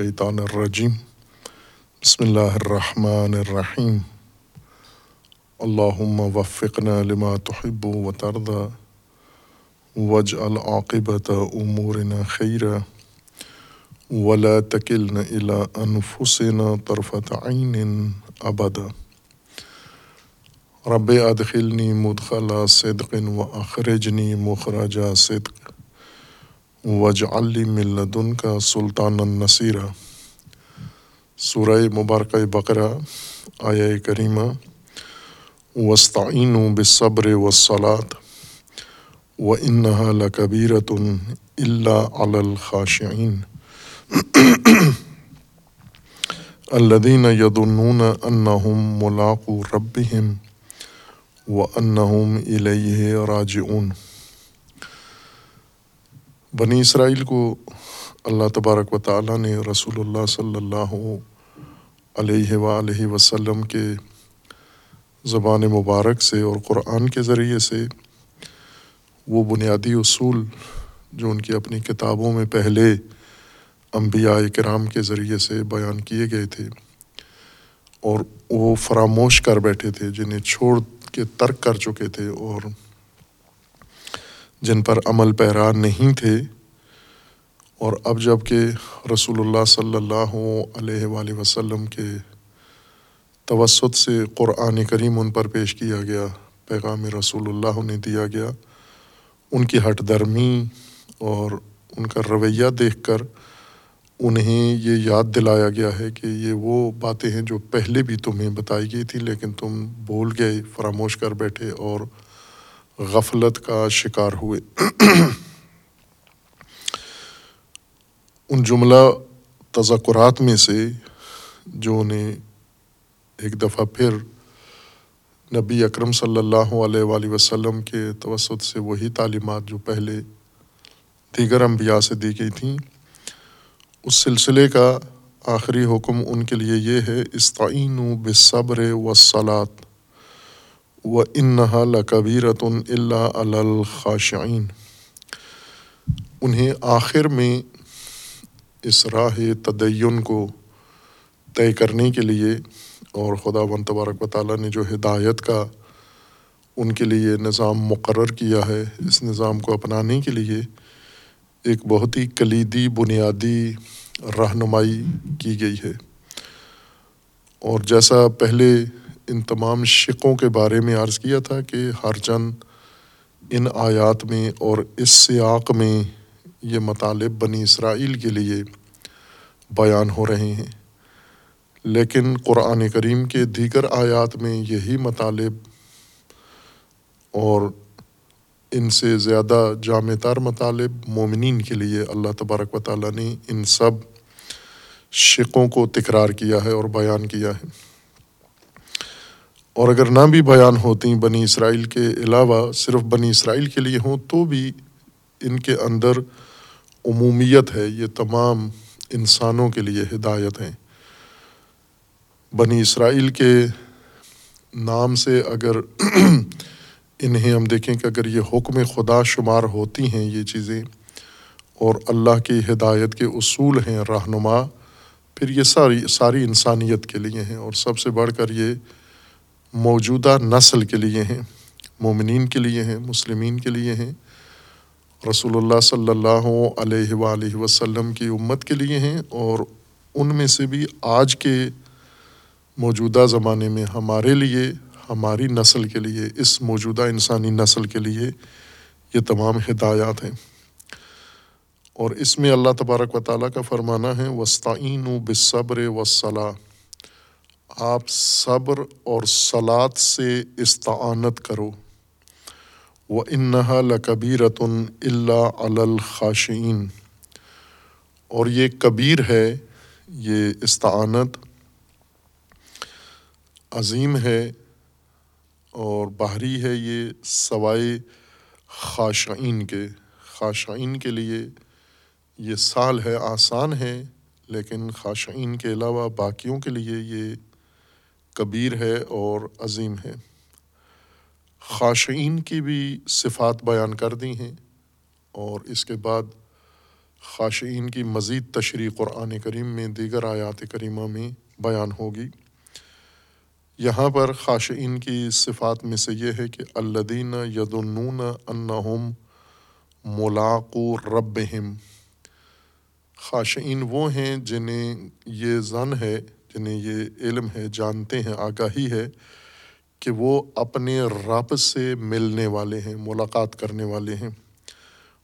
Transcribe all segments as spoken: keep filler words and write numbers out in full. الشیطان الرجیم، بسم اللہ الرحمن الرحیم، اللہم وفقنا لما تحب و ترضا واجعل عاقبت امورنا خیرا ولا تکلنا الی انفسنا طرفۃ عین ابدا رب ادخلنی مدخلا صدق و اخرجنی مخرجا صدق وجعل لی من لدنک سلطانا نصیرا۔ سورہ مبارکہ بقرہ، آیہ کریمہ واستعینوا بالصبر والصلاة وانہا لکبیرۃ الا علی الخاشعین الذین یظنون انہم ملاقو ربہم وانہم الیہ راجعون۔ بنی اسرائیل کو اللہ تبارک و تعالیٰ نے رسول اللہ صلی اللہ علیہ وآلہ وسلم کے زبان مبارک سے اور قرآن کے ذریعے سے وہ بنیادی اصول جو ان کی اپنی کتابوں میں پہلے انبیاء کرام کے ذریعے سے بیان کیے گئے تھے اور وہ فراموش کر بیٹھے تھے، جنہیں چھوڑ کے ترک کر چکے تھے اور جن پر عمل پیرا نہیں تھے، اور اب جب کہ رسول اللہ صلی اللہ علیہ وآلہ وسلم کے توسط سے قرآن کریم ان پر پیش کیا گیا، پیغام رسول اللہ انہیں دیا گیا، ان کی ہٹ درمی اور ان کا رویہ دیکھ کر انہیں یہ یاد دلایا گیا ہے کہ یہ وہ باتیں ہیں جو پہلے بھی تمہیں بتائی گئی تھیں لیکن تم بھول گئے، فراموش کر بیٹھے اور غفلت کا شکار ہوئے۔ ان جملہ تذکرات میں سے جو انہیں ایک دفعہ پھر نبی اکرم صلی اللہ علیہ وآلہ وسلم کے توسط سے وہی تعلیمات جو پہلے دیگر انبیاء سے دی گئی تھیں، اس سلسلے کا آخری حکم ان کے لیے یہ ہے، استعینوا بالصبر والصلاۃ وَإِنَّهَا لَكَبِيرَةٌ إِلَّا عَلَى الْخَاشِعِينَ۔ انہیں آخر میں اس راہ تدین کو طے کرنے کے لیے اور خدا و تبارک و تعالیٰ نے جو ہدایت کا ان کے لیے نظام مقرر کیا ہے، اس نظام کو اپنانے کے لیے ایک بہت ہی کلیدی بنیادی رہنمائی کی گئی ہے، اور جیسا پہلے ان تمام شقوں کے بارے میں عرض کیا تھا کہ ہر چند ان آیات میں اور اس سیاق میں یہ مطالب بنی اسرائیل کے لیے بیان ہو رہے ہیں، لیکن قرآن کریم کے دیگر آیات میں یہی مطالب اور ان سے زیادہ جامع تر مطالب مومنین کے لیے اللہ تبارک و تعالیٰ نے ان سب شقوں کو تکرار کیا ہے اور بیان کیا ہے، اور اگر نہ بھی بیان ہوتیں بنی اسرائیل کے علاوہ صرف بنی اسرائیل کے لیے ہوں تو بھی ان کے اندر عمومیت ہے، یہ تمام انسانوں کے لیے ہدایت ہیں۔ بنی اسرائیل کے نام سے اگر انہیں ہم دیکھیں کہ اگر یہ حکم خدا شمار ہوتی ہیں یہ چیزیں اور اللہ کی ہدایت کے اصول ہیں، رہنما، پھر یہ ساری ساری انسانیت کے لیے ہیں، اور سب سے بڑھ کر یہ موجودہ نسل کے لیے ہیں، مومنین کے لیے ہیں، مسلمین کے لیے ہیں، رسول اللہ صلی اللہ علیہ وآلہ وسلم کی امت کے لیے ہیں، اور ان میں سے بھی آج کے موجودہ زمانے میں ہمارے لیے، ہماری نسل کے لیے، اس موجودہ انسانی نسل کے لیے یہ تمام ہدایات ہیں۔ اور اس میں اللہ تبارک و تعالیٰ کا فرمانا ہے، وَاسْتَعِینُوا بِالصَّبْرِ وَالصَّلَاةِ، آپ صبر اور صلاۃ سے استعانت کرو، وَإِنَّهَا لَكَبِيرَةٌ إِلَّا عَلَى الْخَاشِعِينَ، اور یہ کبیر ہے، یہ استعانت عظیم ہے اور باہری ہے، یہ سوائے خاشعین کے، خاشعین کے لیے یہ سال ہے، آسان ہے، لیکن خاشعین کے علاوہ باقیوں کے لیے یہ کبیر ہے اور عظیم ہے۔ خاشعین کی بھی صفات بیان کر دی ہیں اور اس کے بعد خاشعین کی مزید تشریح قرآن کریم میں دیگر آیات کریمہ میں بیان ہوگی۔ یہاں پر خاشعین کی صفات میں سے یہ ہے کہ الذین یظنون انہم ملاقو ربہم، خاشعین وہ ہیں جنہیں یہ ظن ہے، جنہیں یہ علم ہے، جانتے ہیں، آگاہی ہے کہ وہ اپنے رب سے ملنے والے ہیں، ملاقات کرنے والے ہیں۔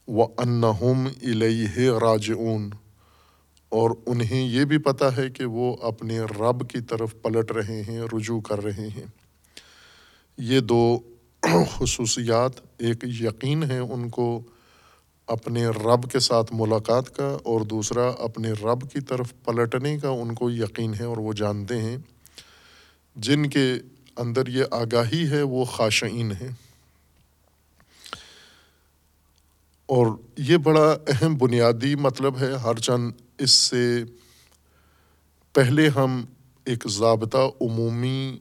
وَأَنَّهُمْ إِلَيْهِ رَاجِعُونَ، اور انہیں یہ بھی پتہ ہے کہ وہ اپنے رب کی طرف پلٹ رہے ہیں، رجوع کر رہے ہیں۔ یہ دو خصوصیات، ایک یقین ہے ان کو اپنے رب کے ساتھ ملاقات کا، اور دوسرا اپنے رب کی طرف پلٹنے کا ان کو یقین ہے اور وہ جانتے ہیں۔ جن کے اندر یہ آگاہی ہے وہ خاشعین ہیں، اور یہ بڑا اہم بنیادی مطلب ہے۔ ہر چند اس سے پہلے ہم ایک ضابطہ عمومی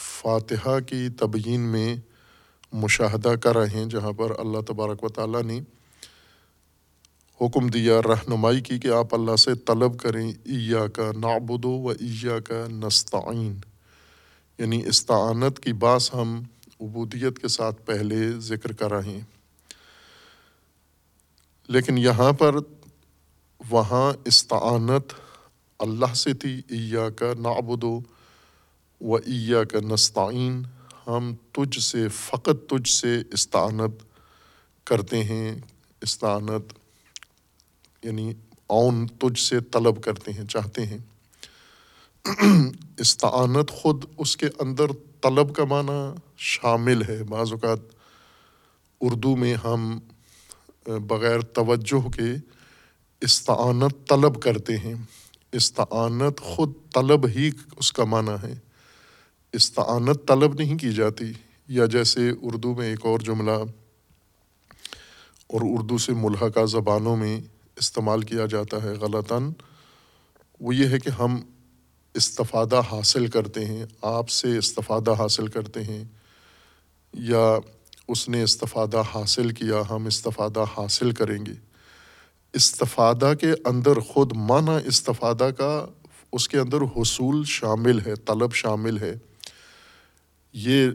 فاتحہ کی تبیین میں مشاہدہ کر رہے ہیں، جہاں پر اللہ تبارک و تعالیٰ نے حکم دیا، رہنمائی کی کہ آپ اللہ سے طلب کریں، ایاک نعبد و ایاک نستعین، یعنی استعانت کی باس ہم عبودیت کے ساتھ پہلے ذکر کر رہے ہیں۔ لیکن یہاں پر وہاں استعانت اللہ سے تھی، ایاک نعبد و ایاک نستعین، ہم تجھ سے، فقط تجھ سے استعانت کرتے ہیں، استعانت یعنی اون تجھ سے طلب کرتے ہیں، چاہتے ہیں۔ استعانت خود اس کے اندر طلب کا معنی شامل ہے۔ بعض اوقات اردو میں ہم بغیر توجہ کے استعانت طلب کرتے ہیں، استعانت خود طلب ہی اس کا معنی ہے، استعانت طلب نہیں کی جاتی۔ یا جیسے اردو میں ایک اور جملہ اور اردو سے ملحقہ زبانوں میں استعمال کیا جاتا ہے غلطاً، وہ یہ ہے کہ ہم استفادہ حاصل کرتے ہیں، آپ سے استفادہ حاصل کرتے ہیں، یا اس نے استفادہ حاصل کیا، ہم استفادہ حاصل کریں گے۔ استفادہ کے اندر خود معنی استفادہ کا، اس کے اندر حصول شامل ہے، طلب شامل ہے۔ یہ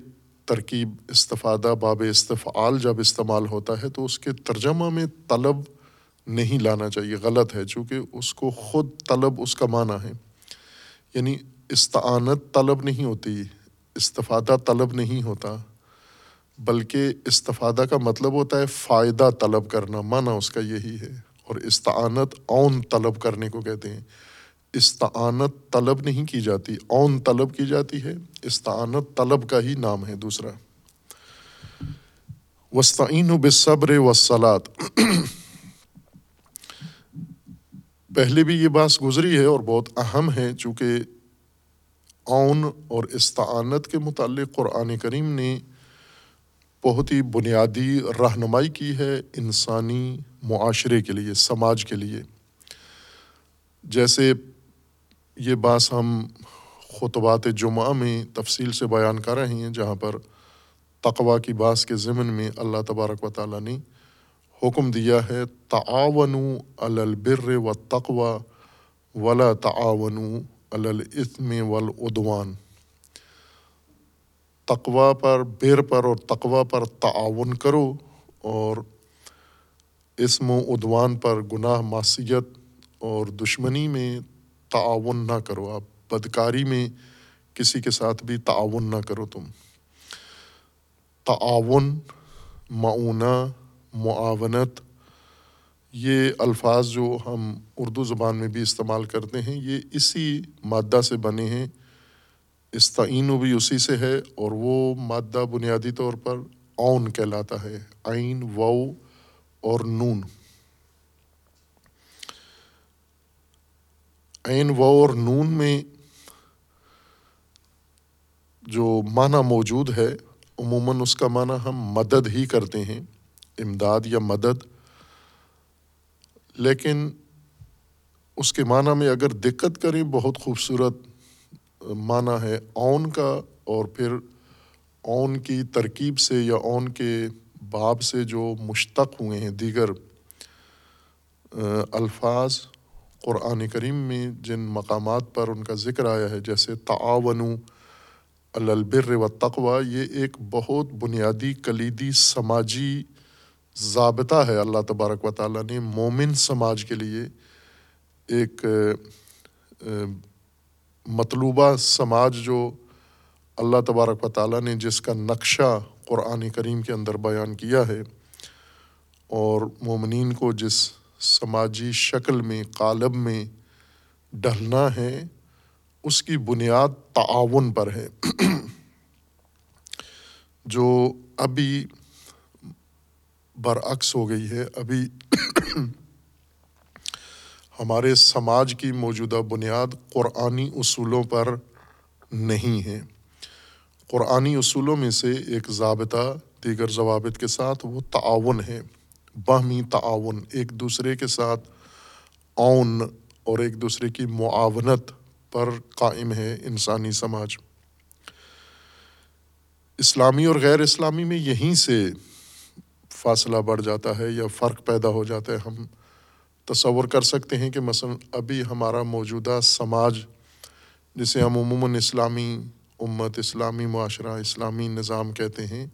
ترکیب استفادہ باب استفعال جب استعمال ہوتا ہے تو اس کے ترجمہ میں طلب نہیں لانا چاہیے، غلط ہے، چونکہ اس کو خود طلب اس کا معنی ہے، یعنی استعانت طلب نہیں ہوتی، استفادہ طلب نہیں ہوتا، بلکہ استفادہ کا مطلب ہوتا ہے فائدہ طلب کرنا، معنی اس کا یہی ہے، اور استعانت اون طلب کرنے کو کہتے ہیں۔ استعانت طلب نہیں کی جاتی، اون طلب کی جاتی ہے، استعانت طلب کا ہی نام ہے۔ دوسرا وَاسْتَعِينُوا بِالصَّبْرِ وَالصَّلَاةِ، پہلے بھی یہ بات گزری ہے اور بہت اہم ہے، چونکہ اون اور استعانت کے متعلق قرآن کریم نے بہت ہی بنیادی رہنمائی کی ہے انسانی معاشرے کے لیے، سماج کے لیے۔ جیسے یہ بات ہم خطبات جمعہ میں تفصیل سے بیان کر رہے ہیں، جہاں پر تقوی کی بات کے ضمن میں اللہ تبارک و تعالیٰ نے حکم دیا ہے، تعاونوا علی البر والتقوی ولا تعاونوا علی الاثم والعدوان، تقوی پر، بر پر اور تقوی پر تعاون کرو، اور اسم و عدوان پر، گناہ، معصیت اور دشمنی میں تعاون نہ کرو، آپ بدکاری میں کسی کے ساتھ بھی تعاون نہ کرو تم۔ تعاون، معاونہ، معاونت، یہ الفاظ جو ہم اردو زبان میں بھی استعمال کرتے ہیں یہ اسی مادہ سے بنے ہیں، استعینوا بھی اسی سے ہے، اور وہ مادہ بنیادی طور پر اون کہلاتا ہے، عین، واو اور نون۔ عین، واو اور نون میں جو معنی موجود ہے عموماً اس کا معنی ہم مدد ہی کرتے ہیں، امداد یا مدد، لیکن اس کے معنی میں اگر دقت کریں بہت خوبصورت معنی ہے اون کا، اور پھر اون کی ترکیب سے یا اون کے باب سے جو مشتق ہوئے ہیں دیگر الفاظ قرآن کریم میں جن مقامات پر ان کا ذکر آیا ہے، جیسے تعاونوا علی البر والتقوی، یہ ایک بہت بنیادی کلیدی سماجی ضابطہ ہے۔ اللہ تبارک و تعالیٰ نے مومن سماج کے لیے ایک مطلوبہ سماج جو اللہ تبارک و تعالیٰ نے جس کا نقشہ قرآن کریم کے اندر بیان کیا ہے، اور مومنین کو جس سماجی شکل میں قالب میں ڈھلنا ہے اس کی بنیاد تعاون پر ہے، جو ابھی برعکس ہو گئی ہے۔ ابھی ہمارے سماج کی موجودہ بنیاد قرآنی اصولوں پر نہیں ہے۔ قرآنی اصولوں میں سے ایک ضابطہ دیگر ضوابط کے ساتھ وہ تعاون ہے، باہمی تعاون، ایک دوسرے کے ساتھ اون اور ایک دوسرے کی معاونت پر قائم ہے انسانی سماج۔ اسلامی اور غیر اسلامی میں یہیں سے فاصلہ بڑھ جاتا ہے یا فرق پیدا ہو جاتا ہے۔ ہم تصور کر سکتے ہیں کہ مثلا ابھی ہمارا موجودہ سماج، جسے ہم عموماً اسلامی امت، اسلامی معاشرہ، اسلامی نظام کہتے ہیں،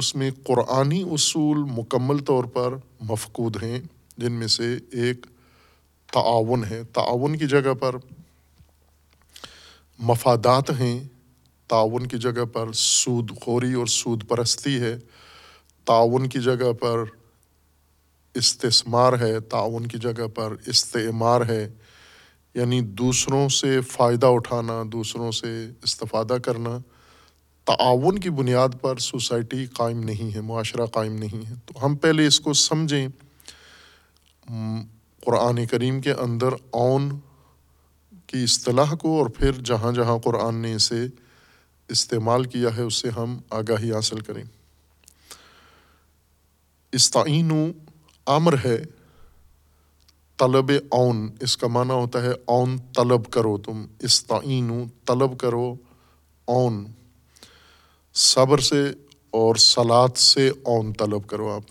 اس میں قرآنی اصول مکمل طور پر مفقود ہیں، جن میں سے ایک تعاون ہے۔ تعاون کی جگہ پر مفادات ہیں، تعاون کی جگہ پر سود خوری اور سود پرستی ہے، تعاون کی جگہ پر استثمار ہے، تعاون کی جگہ پر استعمار ہے، یعنی دوسروں سے فائدہ اٹھانا، دوسروں سے استفادہ کرنا۔ تعاون کی بنیاد پر سوسائٹی قائم نہیں ہے، معاشرہ قائم نہیں ہے۔ تو ہم پہلے اس کو سمجھیں۔ قرآن کریم کے اندر اون کی اصطلاح کو، اور پھر جہاں جہاں قرآن نے اسے استعمال کیا ہے اس سے ہم آگاہی حاصل کریں۔ استعینوا امر ہے، طلب اون، اس کا معنی ہوتا ہے اون طلب کرو، تم استعینوا طلب کرو اون، صبر سے اور صلاۃ سے اون طلب کرو۔ آپ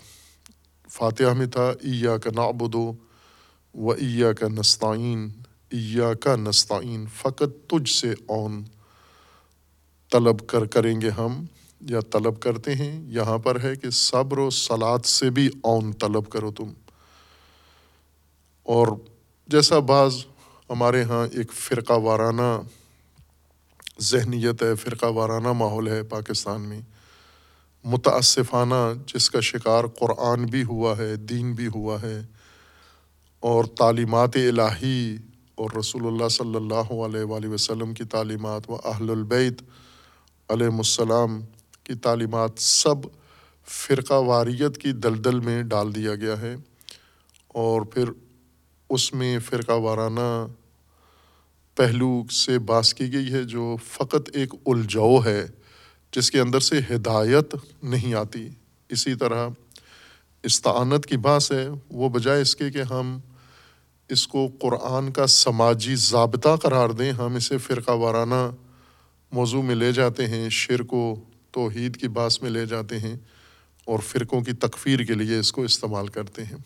فاتحہ میں تھا ایاک نعبد و ایاک نستعین، ایاک نستعین، فقط تجھ سے اون طلب کر کریں گے ہم یا طلب کرتے ہیں۔ یہاں پر ہے کہ صبر و صلاۃ سے بھی اون طلب کرو تم۔ اور جیسا بعض ہمارے ہاں ایک فرقہ وارانہ ذہنیت ہے، فرقہ وارانہ ماحول ہے پاکستان میں، متاسفانہ، جس کا شکار قرآن بھی ہوا ہے، دین بھی ہوا ہے، اور تعلیمات الہی اور رسول اللہ صلی اللہ علیہ وآلہ وسلم کی تعلیمات و اہل البیت علیہ السلام کی تعلیمات، سب فرقہ واریت کی دلدل میں ڈال دیا گیا ہے، اور پھر اس میں فرقہ وارانہ پہلو سے باز کی گئی ہے، جو فقط ایک الجھاؤ ہے جس کے اندر سے ہدایت نہیں آتی۔ اسی طرح استعانت کی باعث ہے، وہ بجائے اس کے کہ ہم اس کو قرآن کا سماجی ضابطہ قرار دیں، ہم اسے فرقہ وارانہ موضوع میں لے جاتے ہیں، شرک و توحید کی باعث میں لے جاتے ہیں، اور فرقوں کی تکفیر کے لیے اس کو استعمال کرتے ہیں،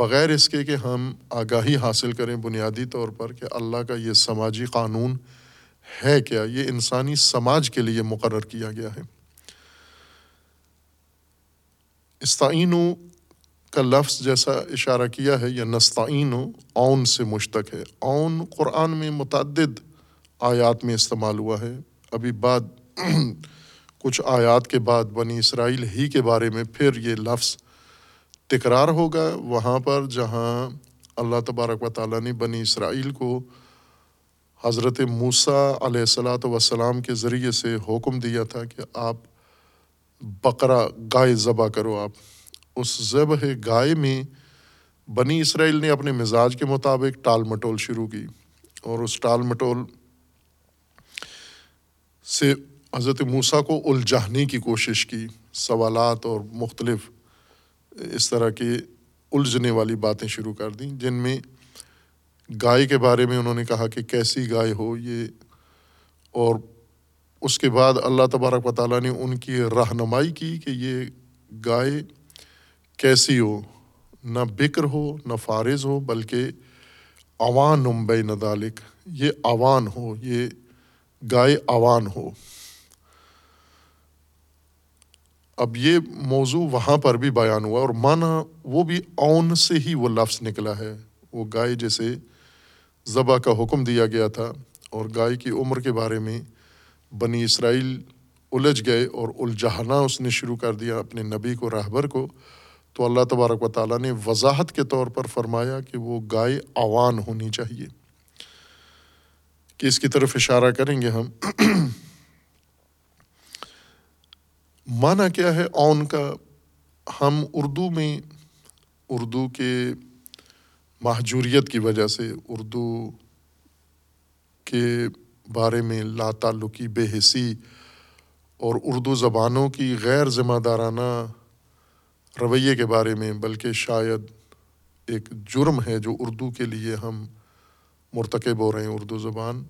بغیر اس کے کہ ہم آگاہی حاصل کریں بنیادی طور پر کہ اللہ کا یہ سماجی قانون ہے کیا، یہ انسانی سماج کے لیے مقرر کیا گیا ہے۔ استعینوا کا لفظ جیسا اشارہ کیا ہے، یا نستعینوا اون سے مشتق ہے۔ اون قرآن میں متعدد آیات میں استعمال ہوا ہے۔ ابھی بعد کچھ آیات کے بعد بنی اسرائیل ہی کے بارے میں پھر یہ لفظ تکرار ہوگا، وہاں پر جہاں اللہ تبارک و تعالیٰ نے بنی اسرائیل کو حضرت موسیٰ علیہ الصلوۃ والسلام کے ذریعے سے حکم دیا تھا کہ آپ بقرہ گائے ذبح کرو۔ آپ اس ذبح گائے میں بنی اسرائیل نے اپنے مزاج کے مطابق ٹال مٹول شروع کی، اور اس ٹال مٹول سے حضرت موسیٰ کو الجھانے کی کوشش کی، سوالات اور مختلف اس طرح کی الجھنے والی باتیں شروع کر دیں، جن میں گائے کے بارے میں انہوں نے کہا کہ کیسی گائے ہو یہ، اور اس کے بعد اللہ تبارک و تعالیٰ نے ان کی رہنمائی کی کہ یہ گائے کیسی ہو، نہ بکر ہو نہ فارض ہو، بلکہ اوان بین ذالک، یہ اوان ہو، یہ گائے اوان ہو۔ اب یہ موضوع وہاں پر بھی بیان ہوا اور معنی وہ بھی اون سے ہی وہ لفظ نکلا ہے۔ وہ گائے جیسے ذبح کا حکم دیا گیا تھا اور گائے کی عمر کے بارے میں بنی اسرائیل الجھ گئے اور الجھانا اس نے شروع کر دیا اپنے نبی کو، راہبر کو، تو اللہ تبارک و تعالیٰ نے وضاحت کے طور پر فرمایا کہ وہ گائے اوان ہونی چاہیے، کہ اس کی طرف اشارہ کریں گے ہم۔ معنی کیا ہے اون کا؟ ہم اردو میں، اردو کے مہجوریت کی وجہ سے، اردو کے بارے میں لا تعلقی، بے حسی اور اردو زبانوں کی غیر ذمہ دارانہ رویے کے بارے میں، بلکہ شاید ایک جرم ہے جو اردو کے لیے ہم مرتکب ہو رہے ہیں، اردو زبان،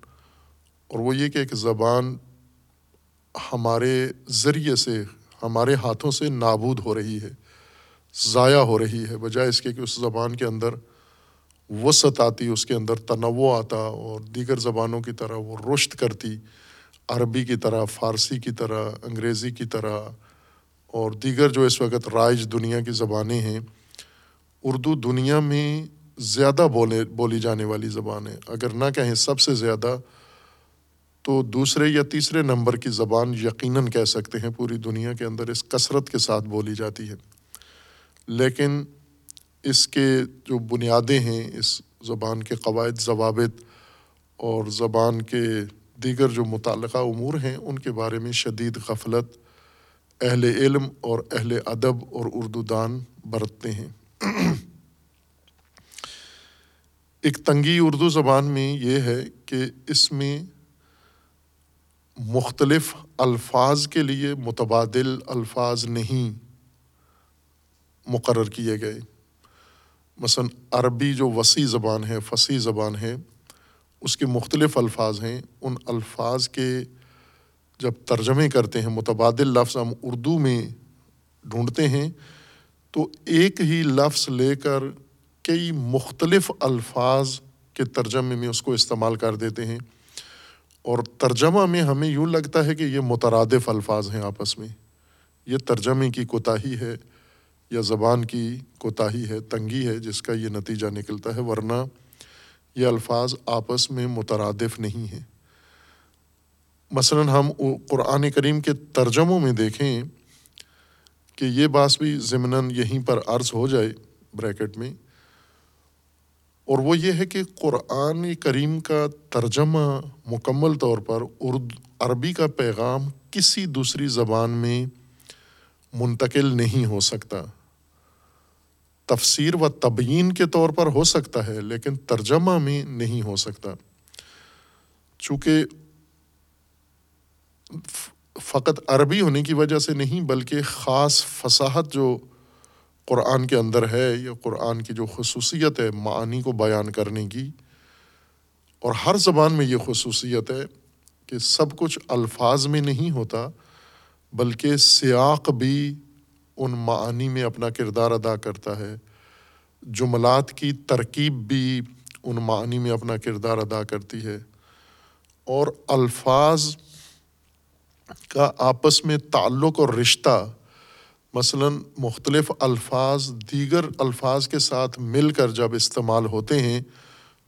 اور وہ یہ کہ ایک زبان ہمارے ذریعے سے، ہمارے ہاتھوں سے نابود ہو رہی ہے، ضائع ہو رہی ہے، بجائے اس کے کہ اس زبان کے اندر وسعت آتی، اس کے اندر تنوع آتا اور دیگر زبانوں کی طرح وہ رشد کرتی، عربی کی طرح، فارسی کی طرح، انگریزی کی طرح اور دیگر جو اس وقت رائج دنیا کی زبانیں ہیں۔ اردو دنیا میں زیادہ بولے بولی جانے والی زبان ہے، اگر نہ کہیں سب سے زیادہ تو دوسرے یا تیسرے نمبر کی زبان یقیناً کہہ سکتے ہیں، پوری دنیا کے اندر اس کثرت کے ساتھ بولی جاتی ہے۔ لیکن اس کے جو بنیادیں ہیں، اس زبان کے قواعد، ضوابط اور زبان کے دیگر جو متعلقہ امور ہیں، ان کے بارے میں شدید غفلت اہل علم اور اہل ادب اور اردو دان برتتے ہیں۔ ایک تنگی اردو زبان میں یہ ہے کہ اس میں مختلف الفاظ کے لیے متبادل الفاظ نہیں مقرر کیے گئے۔ مثلا عربی جو وسیع زبان ہے، فصیح زبان ہے، اس کے مختلف الفاظ ہیں، ان الفاظ کے جب ترجمے کرتے ہیں، متبادل لفظ ہم اردو میں ڈھونڈتے ہیں تو ایک ہی لفظ لے کر کئی مختلف الفاظ کے ترجمے میں اس کو استعمال کر دیتے ہیں، اور ترجمہ میں ہمیں یوں لگتا ہے کہ یہ مترادف الفاظ ہیں آپس میں۔ یہ ترجمے کی کوتاہی ہے یا زبان کی کوتاہی ہے، تنگی ہے، جس کا یہ نتیجہ نکلتا ہے، ورنہ یہ الفاظ آپس میں مترادف نہیں ہیں۔ مثلاً ہم قرآن کریم کے ترجموں میں دیکھیں کہ یہ بات بھی ضمناً یہیں پر عرض ہو جائے بریکٹ میں، اور وہ یہ ہے کہ قرآن کریم کا ترجمہ مکمل طور پر اردو، عربی کا پیغام کسی دوسری زبان میں منتقل نہیں ہو سکتا۔ تفسیر و تبیین کے طور پر ہو سکتا ہے لیکن ترجمہ میں نہیں ہو سکتا، چونکہ فقط عربی ہونے کی وجہ سے نہیں بلکہ خاص فصاحت جو قرآن کے اندر ہے، یا قرآن کی جو خصوصیت ہے معانی کو بیان کرنے کی، اور ہر زبان میں یہ خصوصیت ہے کہ سب کچھ الفاظ میں نہیں ہوتا بلکہ سیاق بھی ان معانی میں اپنا کردار ادا کرتا ہے، جملات کی ترکیب بھی ان معانی میں اپنا کردار ادا کرتی ہے، اور الفاظ کا آپس میں تعلق اور رشتہ، مثلاً مختلف الفاظ دیگر الفاظ کے ساتھ مل کر جب استعمال ہوتے ہیں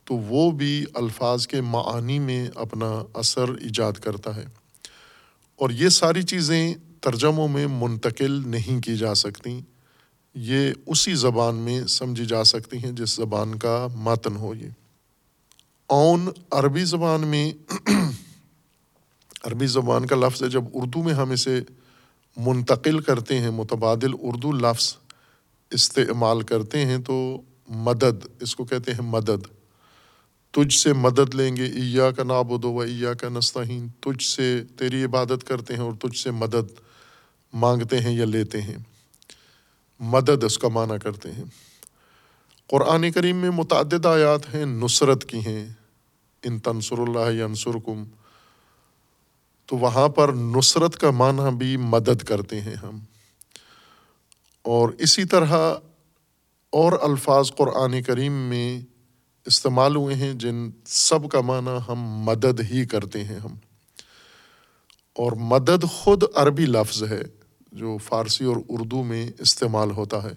تو وہ بھی الفاظ کے معانی میں اپنا اثر ایجاد کرتا ہے، اور یہ ساری چیزیں ترجموں میں منتقل نہیں کی جا سکتی، یہ اسی زبان میں سمجھی جا سکتی ہیں جس زبان کا متن ہو۔ یہ اون عربی زبان میں، عربی زبان کا لفظ ہے، جب اردو میں ہم اسے منتقل کرتے ہیں، متبادل اردو لفظ استعمال کرتے ہیں تو مدد، اس کو کہتے ہیں مدد، تجھ سے مدد لیں گے، ایاک نعبد و ایاک نستعین، تجھ سے تیری عبادت کرتے ہیں اور تجھ سے مدد مانگتے ہیں یا لیتے ہیں، مدد اس کا معنی کرتے ہیں۔ قرآن کریم میں متعدد آیات ہیں نصرت کی ہیں، ان تنصر اللہ ینصرکم، تو وہاں پر نصرت کا معنی بھی مدد کرتے ہیں ہم، اور اسی طرح اور الفاظ قرآن کریم میں استعمال ہوئے ہیں جن سب کا معنی ہم مدد ہی کرتے ہیں ہم، اور مدد خود عربی لفظ ہے جو فارسی اور اردو میں استعمال ہوتا ہے،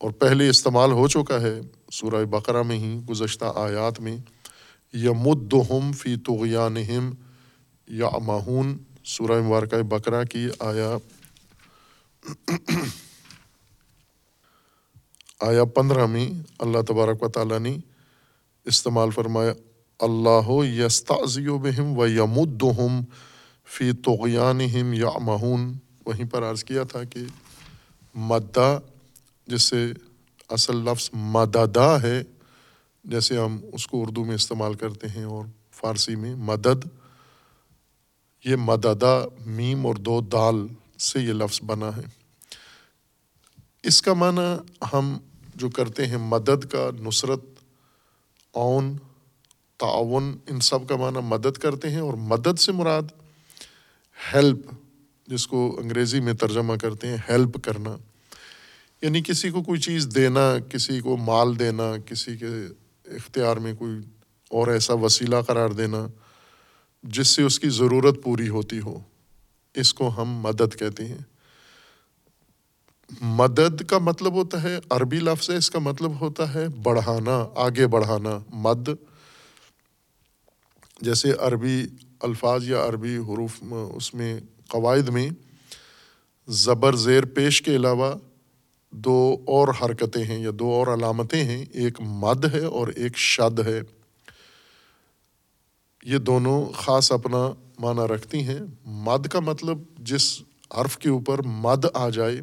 اور پہلے استعمال ہو چکا ہے سورہ بقرہ میں ہی گزشتہ آیات میں، یمدہم فی طغیانہم یعمہون، سورہ مبارکہ بقرہ کی آیا آیا پندرہ میں اللہ تبارک و تعالیٰ نے استعمال فرمایا اللہ یستعذی بہم و یمدہم فی طغیانہم یعمہون۔ وہیں پر عرض کیا تھا کہ مدہ جس سے اصل لفظ مددہ ہے، جیسے ہم اس کو اردو میں استعمال کرتے ہیں اور فارسی میں مدد، یہ مددہ میم اور دو دال سے یہ لفظ بنا ہے۔ اس کا معنی ہم جو کرتے ہیں مدد کا، نصرت، اون، تعاون، ان سب کا معنی مدد کرتے ہیں، اور مدد سے مراد ہیلپ، جس کو انگریزی میں ترجمہ کرتے ہیں ہیلپ کرنا، یعنی کسی کو کوئی چیز دینا، کسی کو مال دینا، کسی کے اختیار میں کوئی اور ایسا وسیلہ قرار دینا جس سے اس کی ضرورت پوری ہوتی ہو، اس کو ہم مدد کہتے ہیں۔ مدد کا مطلب ہوتا ہے، عربی لفظ ہے، اس کا مطلب ہوتا ہے بڑھانا، آگے بڑھانا، مد، جیسے عربی الفاظ یا عربی حروف اس میں قواعد میں زبر زیر پیش کے علاوہ دو اور حرکتیں ہیں یا دو اور علامتیں ہیں، ایک مد ہے اور ایک شد ہے، یہ دونوں خاص اپنا معنی رکھتی ہیں۔ مد کا مطلب جس حرف کے اوپر مد آ جائے،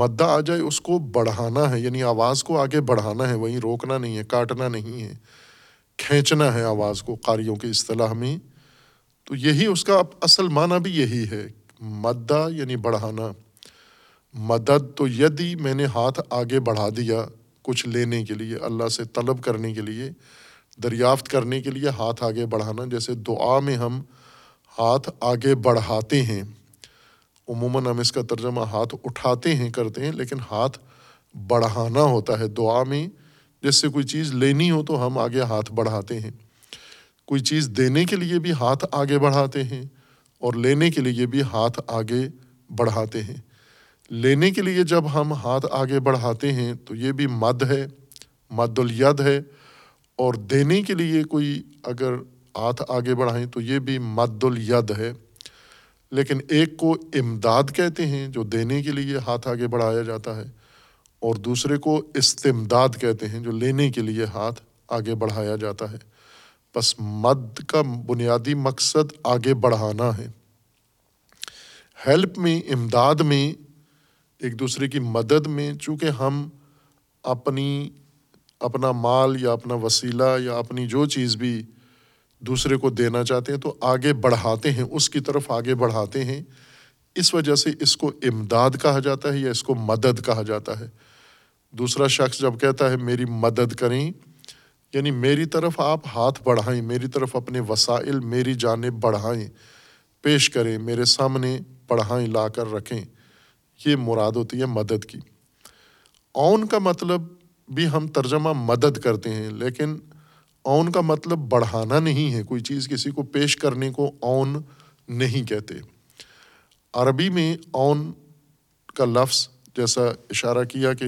مدہ آ جائے، اس کو بڑھانا ہے، یعنی آواز کو آگے بڑھانا ہے، وہیں روکنا نہیں ہے، کاٹنا نہیں ہے، کھینچنا ہے آواز کو قاریوں کی اصطلاح میں۔ تو یہی اس کا اصل معنی بھی یہی ہے، مدہ یعنی بڑھانا، مدد، تو یدی میں نے ہاتھ آگے بڑھا دیا کچھ لینے کے لیے، اللہ سے طلب کرنے کے لیے، دریافت کرنے کے لیے ہاتھ آگے بڑھانا، جیسے دعا میں ہم ہاتھ آگے بڑھاتے ہیں، عموماً ہم اس کا ترجمہ ہاتھ اٹھاتے ہیں کرتے ہیں، لیکن ہاتھ بڑھانا ہوتا ہے دعا میں، جس سے کوئی چیز لینی ہو تو ہم آگے ہاتھ بڑھاتے ہیں، کوئی چیز دینے کے لیے بھی ہاتھ آگے بڑھاتے ہیں، اور لینے کے لیے بھی ہاتھ آگے بڑھاتے ہیں۔ لینے کے لیے جب ہم ہاتھ آگے بڑھاتے ہیں تو یہ بھی مد ہے، مد الید ہے، اور دینے کے لیے کوئی اگر ہاتھ آگے بڑھائیں تو یہ بھی مد الید ہے، لیکن ایک کو امداد کہتے ہیں جو دینے کے لیے ہاتھ آگے بڑھایا جاتا ہے، اور دوسرے کو استمداد کہتے ہیں جو لینے کے لیے ہاتھ آگے بڑھایا جاتا ہے۔ بس مد کا بنیادی مقصد آگے بڑھانا ہے۔ ہیلپ میں، امداد میں، ایک دوسرے کی مدد میں، چونکہ ہم اپنی اپنا مال یا اپنا وسیلہ یا اپنی جو چیز بھی دوسرے کو دینا چاہتے ہیں تو آگے بڑھاتے ہیں، اس کی طرف آگے بڑھاتے ہیں، اس وجہ سے اس کو امداد کہا جاتا ہے یا اس کو مدد کہا جاتا ہے۔ دوسرا شخص جب کہتا ہے میری مدد کریں، یعنی میری طرف آپ ہاتھ بڑھائیں، میری طرف اپنے وسائل میری جانب بڑھائیں، پیش کریں، میرے سامنے بڑھائیں، لا کر رکھیں، یہ مراد ہوتی ہے مدد کی۔ اون کا مطلب بھی ہم ترجمہ مدد کرتے ہیں، لیکن اون کا مطلب بڑھانا نہیں ہے، کوئی چیز کسی کو پیش کرنے کو اون نہیں کہتے۔ عربی میں اون کا لفظ، جیسا اشارہ کیا کہ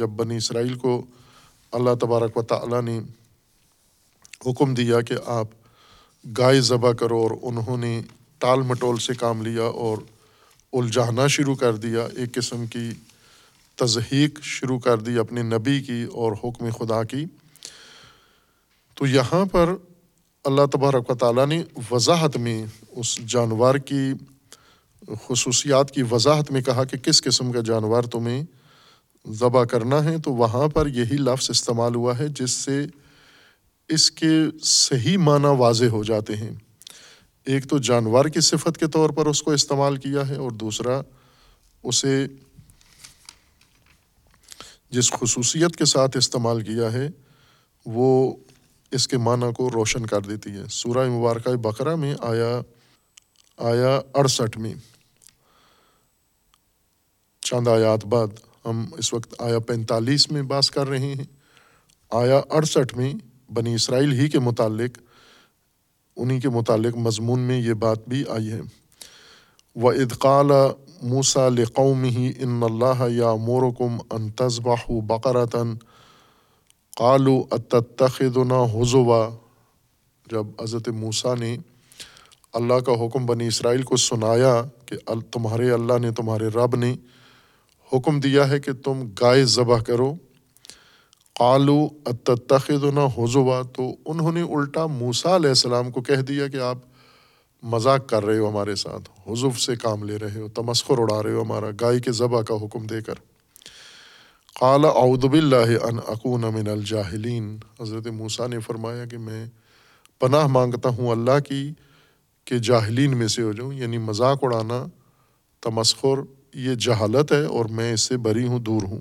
جب بنی اسرائیل کو اللہ تبارک و تعالیٰ نے حکم دیا کہ آپ گائے ذبح کرو، اور انہوں نے ٹال مٹول سے کام لیا اور الجھانا شروع کر دیا، ایک قسم کی تضحیک شروع کر دی اپنے نبی کی اور حکم خدا کی، تو یہاں پر اللہ تبارک و تعالیٰ نے وضاحت میں اس جانور کی خصوصیات کی وضاحت میں کہا کہ کس قسم کا جانور تمہیں ذبح کرنا ہے، تو وہاں پر یہی لفظ استعمال ہوا ہے جس سے اس کے صحیح معنی واضح ہو جاتے ہیں۔ ایک تو جانور کی صفت کے طور پر اس کو استعمال کیا ہے، اور دوسرا اسے جس خصوصیت کے ساتھ استعمال کیا ہے وہ اس کے معنی کو روشن کر دیتی ہے۔ سورہ مبارکہ بقرہ میں آیا آیا اڑسٹھ میں چند آیات بعد ہم اس وقت آیا پینتالیس میں باس کر رہے ہیں. آیا اڑسٹھ میں بنی اسرائیل ہی کے متعلق انہی کے متعلق مضمون میں یہ بات بھی آئی ہے. وَإِذْ قَالَ مُوسَى لِقَوْمِهِ إِنَّ اللَّهَ يَأْمُرُكُمْ أَن تَذْبَحُوا بَقَرَةً قَالُوا أَتَتَّخِذُنَا هُزُوًا. جب حضرت موسیٰ نے اللہ کا حکم بنی اسرائیل کو سنایا کہ تمہارے اللہ نے تمہارے رب نے حکم دیا ہے کہ تم گائے ذبح کرو، قَالُوا أَتَتَّخِذُنَا هُزُوًا، تو انہوں نے الٹا موسیٰ علیہ السلام کو کہہ دیا کہ آپ مذاق کر رہے ہو، ہمارے ساتھ حضف سے کام لے رہے ہو، تمسخر اڑا رہے ہو ہمارا گائے کے ذبح کا حکم دے کر. قال اعوذ باللہ ان اکون من الجاہلین. حضرت موسیٰ نے فرمایا کہ میں پناہ مانگتا ہوں اللہ کی کہ جاہلین میں سے ہو جاؤں، یعنی مذاق اڑانا، تمسخر، یہ جہالت ہے اور میں اس سے بری ہوں، دور ہوں.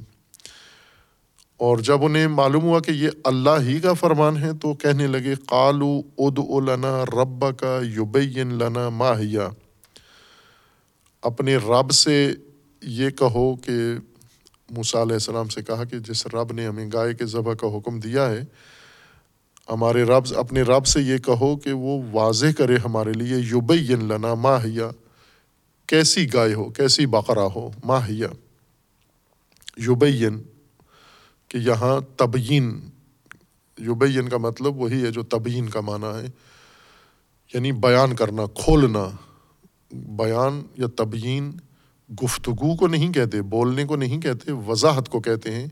اور جب انہیں معلوم ہوا کہ یہ اللہ ہی کا فرمان ہے تو کہنے لگے قَالُوا اُدْعُ لَنَا رَبَّكَ يُبَيِّن لَنَا مَا هِيَ. اپنے رب سے یہ کہو کہ موسیٰ علیہ السلام سے کہا کہ جس رب نے ہمیں گائے کے ذبح کا حکم دیا ہے، ہمارے رب اپنے رب سے یہ کہو کہ وہ واضح کرے ہمارے لیے، يُبَيِّن لَنَا مَا هِيَ، کیسی گائے ہو، کیسی بقرہ ہو. مَا هِيَ يُبَيِّن، کہ یہاں تبیین، یبین کا مطلب وہی ہے جو تبیین کا معنی ہے، یعنی بیان کرنا، کھولنا. بیان یا تبیین گفتگو کو نہیں کہتے، بولنے کو نہیں کہتے، وضاحت کو کہتے ہیں.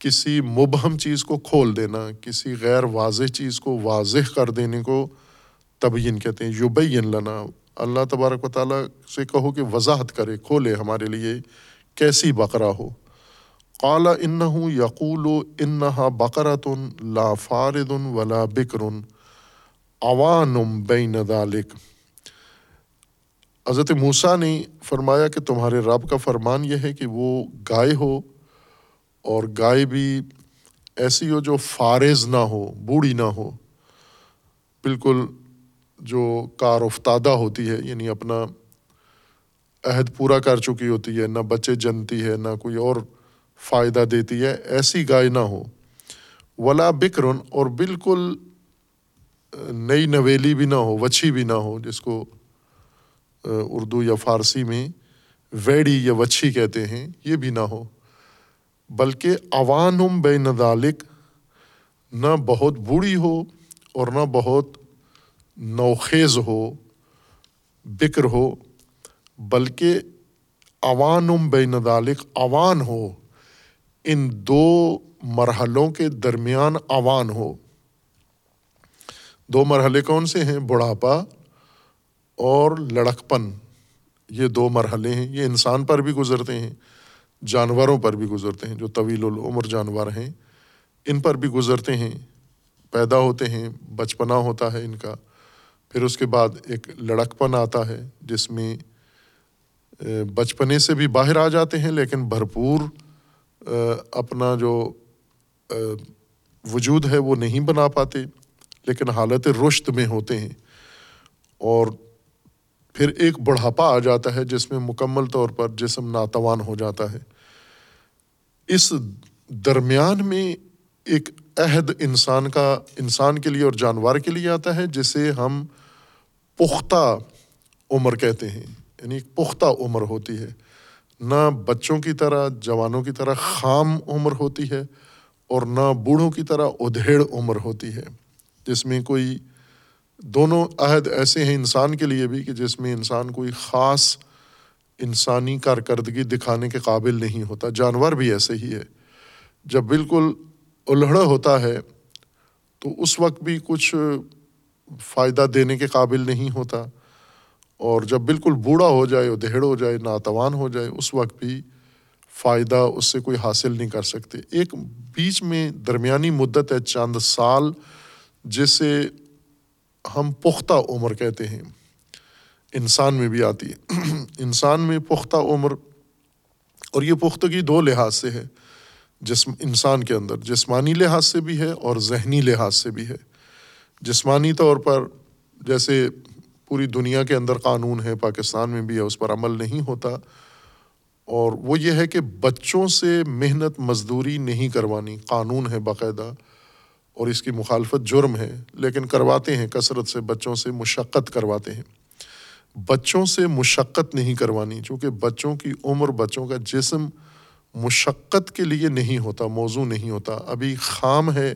کسی مبہم چیز کو کھول دینا، کسی غیر واضح چیز کو واضح کر دینے کو تبیین کہتے ہیں. یبین لنا، اللہ تبارک و تعالیٰ سے کہو کہ وضاحت کرے، کھولے ہمارے لیے کیسی بقرہ ہو. قال انه يقول انها بقرة لا فارض ولا بکر عوان بین ذلك. حضرت موسیٰ نے فرمایا کہ تمہارے رب کا فرمان یہ ہے کہ وہ گائے ہو، اور گائے بھی ایسی ہو جو فارض نہ ہو، بوڑھی نہ ہو، بالکل جو کار افتادہ ہوتی ہے، یعنی اپنا عہد پورا کر چکی ہوتی ہے، نہ بچے جنتی ہے، نہ کوئی اور فائدہ دیتی ہے، ایسی گائے نہ ہو. ولا بکرن، اور بالکل نئی نویلی بھی نہ ہو، وچھی بھی نہ ہو، جس کو اردو یا فارسی میں ویڑی یا وچھی کہتے ہیں، یہ بھی نہ ہو، بلکہ عوانم بین ذالک، نہ بہت بوڑھی ہو اور نہ بہت نوخیز ہو، بکر ہو، بلکہ عوانم بین ذالک، عوان ہو، ان دو مرحلوں کے درمیان عوان ہو. دو مرحلے کون سے ہیں؟ بڑھاپا اور لڑکپن. یہ دو مرحلے ہیں، یہ انسان پر بھی گزرتے ہیں، جانوروں پر بھی گزرتے ہیں، جو طویل العمر جانور ہیں ان پر بھی گزرتے ہیں. پیدا ہوتے ہیں، بچپنا ہوتا ہے ان کا، پھر اس کے بعد ایک لڑکپن آتا ہے جس میں بچپنے سے بھی باہر آ جاتے ہیں، لیکن بھرپور اپنا جو وجود ہے وہ نہیں بنا پاتے، لیکن حالت رشد میں ہوتے ہیں. اور پھر ایک بڑھاپا آ جاتا ہے جس میں مکمل طور پر جسم ناتوان ہو جاتا ہے. اس درمیان میں ایک عہد انسان کا، انسان کے لیے اور جانور کے لیے آتا ہے، جسے ہم پختہ عمر کہتے ہیں، یعنی ایک پختہ عمر ہوتی ہے، نہ بچوں کی طرح، جوانوں کی طرح خام عمر ہوتی ہے، اور نہ بوڑھوں کی طرح ادھیڑ عمر ہوتی ہے، جس میں کوئی دونوں عہد ایسے ہیں انسان کے لیے بھی کہ جس میں انسان کوئی خاص انسانی کارکردگی دکھانے کے قابل نہیں ہوتا. جانور بھی ایسے ہی ہے، جب بالکل الہڑا ہوتا ہے تو اس وقت بھی کچھ فائدہ دینے کے قابل نہیں ہوتا، اور جب بالکل بوڑھا ہو جائے، ادھیڑ ہو جائے، ناتوان ہو جائے، اس وقت بھی فائدہ اس سے کوئی حاصل نہیں کر سکتے. ایک بیچ میں درمیانی مدت ہے چند سال، جسے ہم پختہ عمر کہتے ہیں، انسان میں بھی آتی ہے. انسان میں پختہ عمر، اور یہ پختگی دو لحاظ سے ہے، جسم انسان کے اندر جسمانی لحاظ سے بھی ہے اور ذہنی لحاظ سے بھی ہے. جسمانی طور پر جیسے پوری دنیا کے اندر قانون ہے، پاکستان میں بھی ہے، اس پر عمل نہیں ہوتا، اور وہ یہ ہے کہ بچوں سے محنت مزدوری نہیں کروانی، قانون ہے باقاعدہ اور اس کی مخالفت جرم ہے، لیکن کرواتے ہیں کثرت سے، بچوں سے مشقت کرواتے ہیں۔ بچوں سے مشقت نہیں کروانی، چونکہ بچوں کی عمر، بچوں کا جسم مشقت کے لیے نہیں ہوتا، موزوں نہیں ہوتا، ابھی خام ہے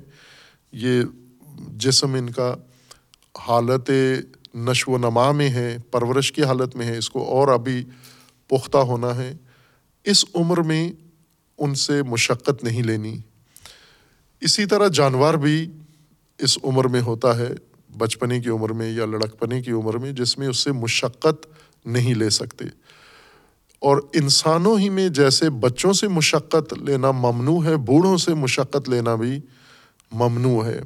یہ جسم، ان کا حالت نشو و نما میں ہے، پرورش کی حالت میں ہے، اس کو اور ابھی پختہ ہونا ہے۔ اس عمر میں ان سے مشقت نہیں لینی۔ اسی طرح جانور بھی اس عمر میں ہوتا ہے، بچپنے کی عمر میں یا لڑکپنے کی عمر میں، جس میں اس سے مشقت نہیں لے سکتے۔ اور انسانوں ہی میں جیسے بچوں سے مشقت لینا ممنوع ہے، بوڑھوں سے مشقت لینا بھی ممنوع ہے۔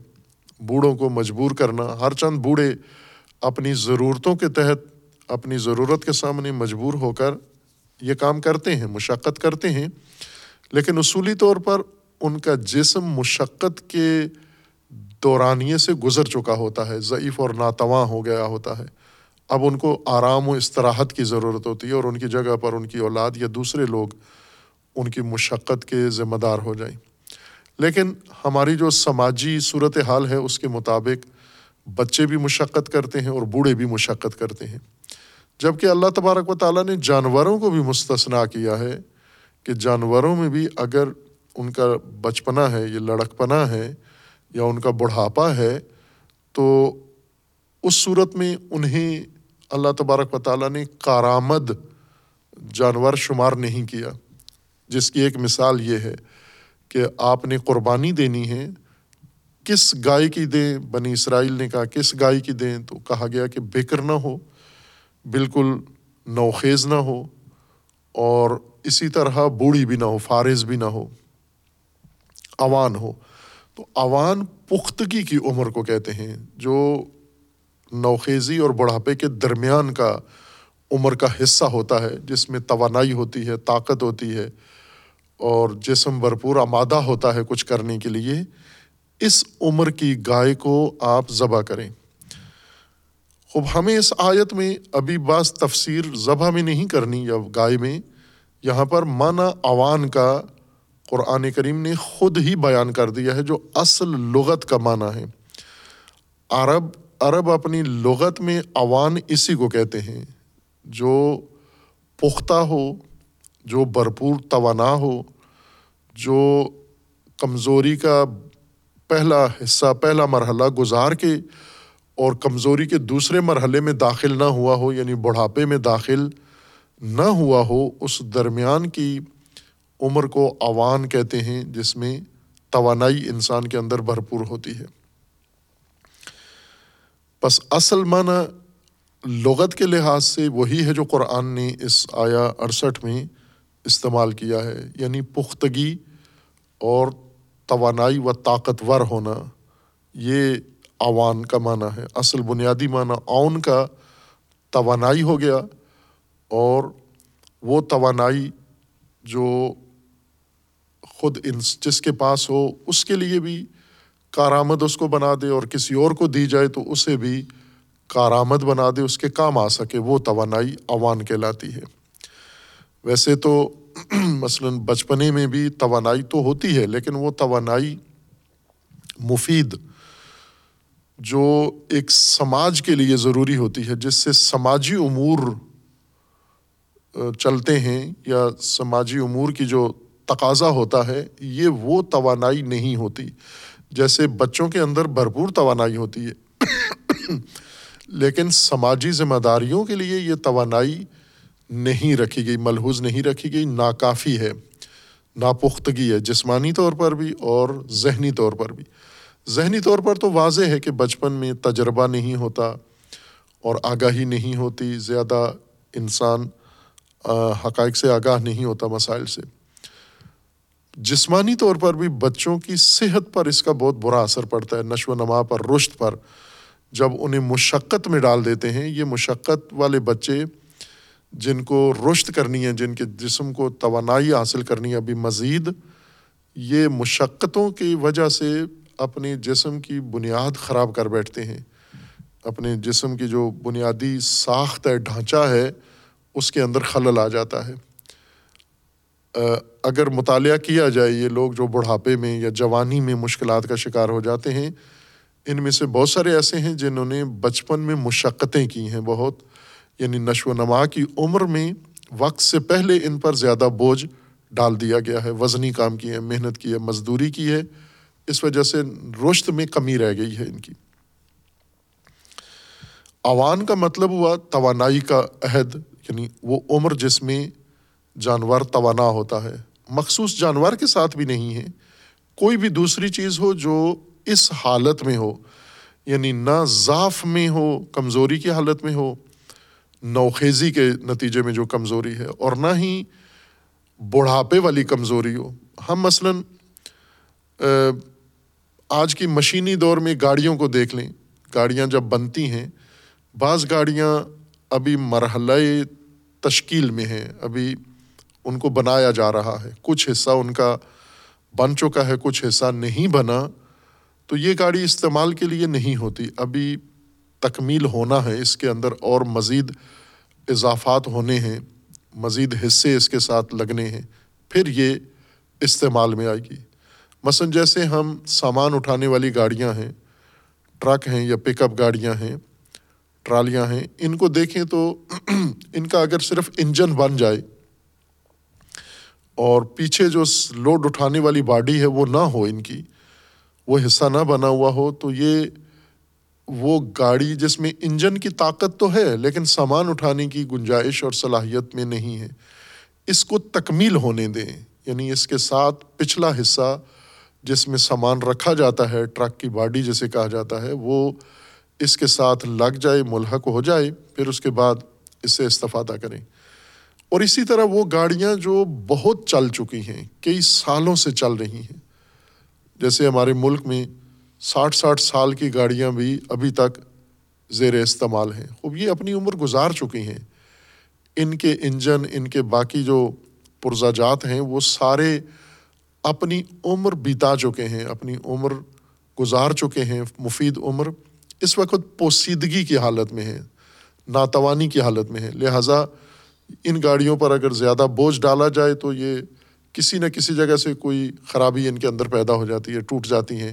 بوڑھوں کو مجبور کرنا، ہر چند بوڑھے اپنی ضرورتوں کے تحت، اپنی ضرورت کے سامنے مجبور ہو کر یہ کام کرتے ہیں، مشقت کرتے ہیں، لیکن اصولی طور پر ان کا جسم مشقت کے دورانیے سے گزر چکا ہوتا ہے، ضعیف اور ناتواں ہو گیا ہوتا ہے۔ اب ان کو آرام و استراحت کی ضرورت ہوتی ہے، اور ان کی جگہ پر ان کی اولاد یا دوسرے لوگ ان کی مشقت کے ذمہ دار ہو جائیں۔ لیکن ہماری جو سماجی صورتحال ہے اس کے مطابق بچے بھی مشقت کرتے ہیں اور بوڑھے بھی مشقت کرتے ہیں، جبکہ اللہ تبارک و تعالیٰ نے جانوروں کو بھی مستثنا کیا ہے کہ جانوروں میں بھی اگر ان کا بچپنا ہے، یہ لڑکپنا ہے یا ان کا بڑھاپا ہے، تو اس صورت میں انہیں اللہ تبارک و تعالیٰ نے کارآمد جانور شمار نہیں کیا، جس کی ایک مثال یہ ہے کہ آپ نے قربانی دینی ہے، کس گائے کی دیں؟ بنی اسرائیل نے کہا کس گائے کی دیں، تو کہا گیا کہ بیکر نہ ہو، بالکل نوخیز نہ ہو، اور اسی طرح بوڑھی بھی نہ ہو، فارز بھی نہ ہو، اوان ہو۔ تو اوان پختگی کی عمر کو کہتے ہیں، جو نوخیزی اور بڑھاپے کے درمیان کا عمر کا حصہ ہوتا ہے، جس میں توانائی ہوتی ہے، طاقت ہوتی ہے، اور جسم بھرپور آمادہ ہوتا ہے کچھ کرنے کے لیے۔ اس عمر کی گائے کو آپ ذبح کریں۔ خب ہمیں اس آیت میں ابھی بعض تفسیر ذبح میں نہیں کرنی یا گائے میں، یہاں پر معنی اوان کا قرآن کریم نے خود ہی بیان کر دیا ہے، جو اصل لغت کا معنی ہے۔ عرب عرب اپنی لغت میں اوان اسی کو کہتے ہیں، جو پختہ ہو، جو بھرپور توانا ہو، جو کمزوری کا پہلا حصہ، پہلا مرحلہ گزار کے اور کمزوری کے دوسرے مرحلے میں داخل نہ ہوا ہو، یعنی بڑھاپے میں داخل نہ ہوا ہو، اس درمیان کی عمر کو اوان کہتے ہیں، جس میں توانائی انسان کے اندر بھرپور ہوتی ہے۔ بس اصل معنی لغت کے لحاظ سے وہی ہے جو قرآن نے اس آیا اڑسٹھ میں استعمال کیا ہے، یعنی پختگی اور توانائی و طاقتور ہونا، یہ اوان کا معنی ہے۔ اصل بنیادی معنی اون کا توانائی ہو گیا، اور وہ توانائی جو خود جس کے پاس ہو اس کے لیے بھی کارآمد اس کو بنا دے، اور کسی اور کو دی جائے تو اسے بھی کارآمد بنا دے، اس کے کام آ سکے، وہ توانائی اوان کہلاتی ہے۔ ویسے تو مثلاً بچپنے میں بھی توانائی تو ہوتی ہے، لیکن وہ توانائی مفید، جو ایک سماج کے لیے ضروری ہوتی ہے، جس سے سماجی امور چلتے ہیں یا سماجی امور کی جو تقاضا ہوتا ہے، یہ وہ توانائی نہیں ہوتی۔ جیسے بچوں کے اندر بھرپور توانائی ہوتی ہے لیکن سماجی ذمہ داریوں کے لیے یہ توانائی نہیں رکھی گئی، ملحوظ نہیں رکھی گئی، ناکافی ہے، ناپختگی ہے، جسمانی طور پر بھی اور ذہنی طور پر بھی۔ ذہنی طور پر تو واضح ہے کہ بچپن میں تجربہ نہیں ہوتا اور آگاہی نہیں ہوتی، زیادہ انسان حقائق سے آگاہ نہیں ہوتا، مسائل سے۔ جسمانی طور پر بھی بچوں کی صحت پر اس کا بہت برا اثر پڑتا ہے، نشو و نما پر، رشد پر، جب انہیں مشقت میں ڈال دیتے ہیں۔ یہ مشقت والے بچے جن کو رشد کرنی ہے، جن کے جسم کو توانائی حاصل کرنی ہے ابھی مزید، یہ مشقتوں کی وجہ سے اپنے جسم کی بنیاد خراب کر بیٹھتے ہیں، اپنے جسم کی جو بنیادی ساخت ہے، ڈھانچہ ہے، اس کے اندر خلل آ جاتا ہے۔ اگر مطالعہ کیا جائے، یہ لوگ جو بڑھاپے میں یا جوانی میں مشکلات کا شکار ہو جاتے ہیں، ان میں سے بہت سارے ایسے ہیں جنہوں نے بچپن میں مشقتیں کی ہیں بہت، یعنی نشو و نما کی عمر میں وقت سے پہلے ان پر زیادہ بوجھ ڈال دیا گیا ہے، وزنی کام کی ہے، محنت کی ہے، مزدوری کی ہے، اس وجہ سے رشد میں کمی رہ گئی ہے ان کی۔ اوان کا مطلب ہوا توانائی کا عہد، یعنی وہ عمر جس میں جانور توانا ہوتا ہے، مخصوص جانور کے ساتھ بھی نہیں ہے، کوئی بھی دوسری چیز ہو جو اس حالت میں ہو، یعنی نہ ضعف میں ہو، کمزوری کی حالت میں ہو، نوخیزی کے نتیجے میں جو کمزوری ہے، اور نہ ہی بڑھاپے والی کمزوری ہو۔ ہم مثلاً آج کی مشینی دور میں گاڑیوں کو دیکھ لیں، گاڑیاں جب بنتی ہیں، بعض گاڑیاں ابھی مرحلہ تشکیل میں ہیں، ابھی ان کو بنایا جا رہا ہے، کچھ حصہ ان کا بن چکا ہے، کچھ حصہ نہیں بنا، تو یہ گاڑی استعمال کے لیے نہیں ہوتی، ابھی تکمیل ہونا ہے، اس کے اندر اور مزید اضافات ہونے ہیں، مزید حصے اس کے ساتھ لگنے ہیں، پھر یہ استعمال میں آئے گی۔ مثلا جیسے ہم سامان اٹھانے والی گاڑیاں ہیں، ٹرک ہیں یا پک اپ گاڑیاں ہیں، ٹرالیاں ہیں، ان کو دیکھیں تو ان کا اگر صرف انجن بن جائے اور پیچھے جو لوڈ اٹھانے والی باڈی ہے وہ نہ ہو، ان کی وہ حصہ نہ بنا ہوا ہو، تو یہ وہ گاڑی جس میں انجن کی طاقت تو ہے لیکن سامان اٹھانے کی گنجائش اور صلاحیت میں نہیں ہے، اس کو تکمیل ہونے دیں، یعنی اس کے ساتھ پچھلا حصہ جس میں سامان رکھا جاتا ہے، ٹرک کی باڈی جسے کہا جاتا ہے، وہ اس کے ساتھ لگ جائے، ملحق ہو جائے، پھر اس کے بعد اس سے استفادہ کریں۔ اور اسی طرح وہ گاڑیاں جو بہت چل چکی ہیں، کئی سالوں سے چل رہی ہیں، جیسے ہمارے ملک میں ساٹھ ساٹھ سال کی گاڑیاں بھی ابھی تک زیر استعمال ہیں، اب یہ اپنی عمر گزار چکی ہیں، ان کے انجن، ان کے باقی جو پرزہ جات ہیں وہ سارے اپنی عمر بیتا چکے ہیں، اپنی عمر گزار چکے ہیں، مفید عمر، اس وقت پوسیدگی کی حالت میں ہے، ناتوانی کی حالت میں ہے، لہٰذا ان گاڑیوں پر اگر زیادہ بوجھ ڈالا جائے تو یہ کسی نہ کسی جگہ سے کوئی خرابی ان کے اندر پیدا ہو جاتی ہے، ٹوٹ جاتی ہیں،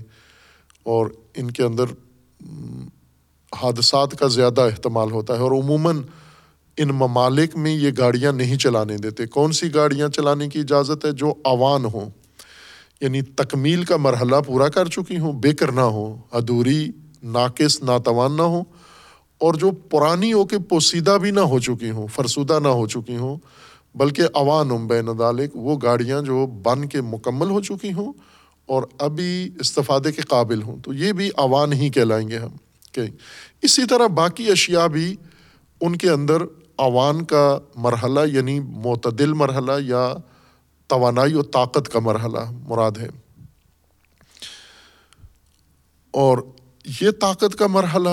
اور ان کے اندر حادثات کا زیادہ احتمال ہوتا ہے۔ اور عموماً ان ممالک میں یہ گاڑیاں نہیں چلانے دیتے۔ کون سی گاڑیاں چلانے کی اجازت ہے؟ جو اوان ہوں، یعنی تکمیل کا مرحلہ پورا کر چکی ہوں، بیکر نہ ہوں، ادھوری، ناقص، ناتوان نہ ہوں، اور جو پرانی ہو کے پوسیدہ بھی نہ ہو چکی ہوں، فرسودہ نہ ہو چکی ہوں، بلکہ اوان بین ذلک، وہ گاڑیاں جو بن کے مکمل ہو چکی ہوں اور ابھی استفادے کے قابل ہوں، تو یہ بھی اوان ہی کہلائیں گے ہم کہ اسی طرح باقی اشیاء بھی ان کے اندر اوان کا مرحلہ، یعنی معتدل مرحلہ یا توانائی و طاقت کا مرحلہ مراد ہے۔ اور یہ طاقت کا مرحلہ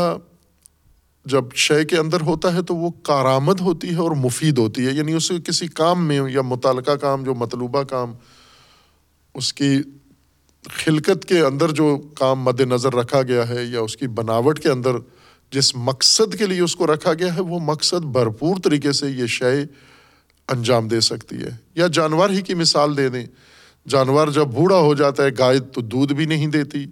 جب شے کے اندر ہوتا ہے تو وہ کارآمد ہوتی ہے اور مفید ہوتی ہے، یعنی اسے کسی کام میں یا متعلقہ کام، جو مطلوبہ کام، اس کی خلقت کے اندر جو کام مد نظر رکھا گیا ہے یا اس کی بناوٹ کے اندر جس مقصد کے لیے اس کو رکھا گیا ہے، وہ مقصد بھرپور طریقے سے یہ شے انجام دے سکتی ہے۔ یا جانور ہی کی مثال دے دیں، جانور جب بوڑھا ہو جاتا ہے، گائے تو دودھ بھی نہیں دیتی،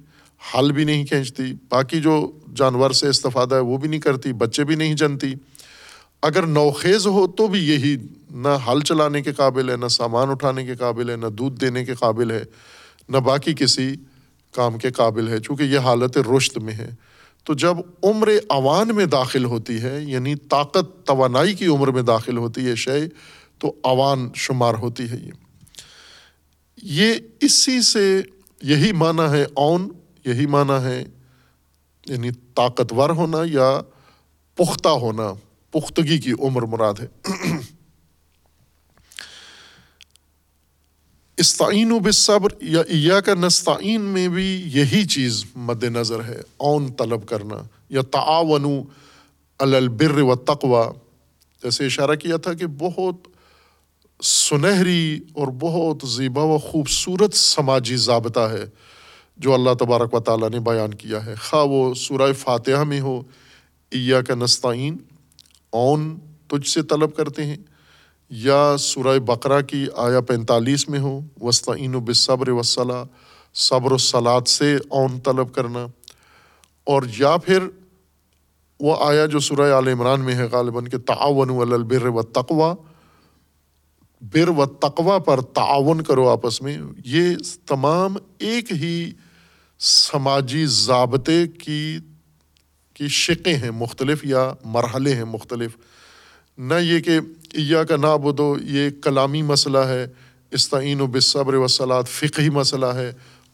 ہل بھی نہیں کھینچتی، باقی جو جانور سے استفادہ ہے وہ بھی نہیں کرتی، بچے بھی نہیں جنتی، اگر نوخیز ہو تو بھی یہی نہ ہل چلانے کے قابل ہے، نہ سامان اٹھانے کے قابل ہے، نہ دودھ دینے کے قابل ہے، نہ باقی کسی کام کے قابل ہے، چونکہ یہ حالت رشد میں ہے۔ تو جب عمر اوان میں داخل ہوتی ہے، یعنی طاقت، توانائی کی عمر میں داخل ہوتی ہے شے، تو اوان شمار ہوتی ہے۔ یہ یہ اسی سے یہی معنی ہے اون، یہی معنی ہے یعنی طاقتور ہونا یا پختہ ہونا، پختگی کی عمر مراد ہے۔ استعینوا بالصبر یا ایاک نستعین میں بھی یہی چیز مد نظر ہے، اون طلب کرنا، یا تعاونوا علی البر والتقوی، جیسے اشارہ کیا تھا کہ بہت سنہری اور بہت زیبا و خوبصورت سماجی ضابطہ ہے جو اللہ تبارک و تعالیٰ نے بیان کیا ہے، خواہ وہ سورہ فاتحہ میں ہو، ایاک نستعین، اون تجھ سے طلب کرتے ہیں، یا سورہ بقرہ کی آیا پینتالیس میں ہو، وَاسْتَعِینُوا بِالصَّبْرِ وَالصَّلَاةِ، صبر و صلات سے اون طلب کرنا، اور یا پھر وہ آیا جو سورہ آل عمران میں ہے غالباً کہ تَعَوَّنُوا عَلَى الْبِرِّ وَالتَّقْوَى، بر و تقوی پر تعاون کرو آپس میں. یہ تمام ایک ہی سماجی ضابطے کی کی شقیں ہیں مختلف، یا مرحلے ہیں مختلف. نہ یہ کہ یا کا نعبدو یہ کلامی مسئلہ ہے، استعینوا بالصبر والصلاۃ فقہی مسئلہ ہے،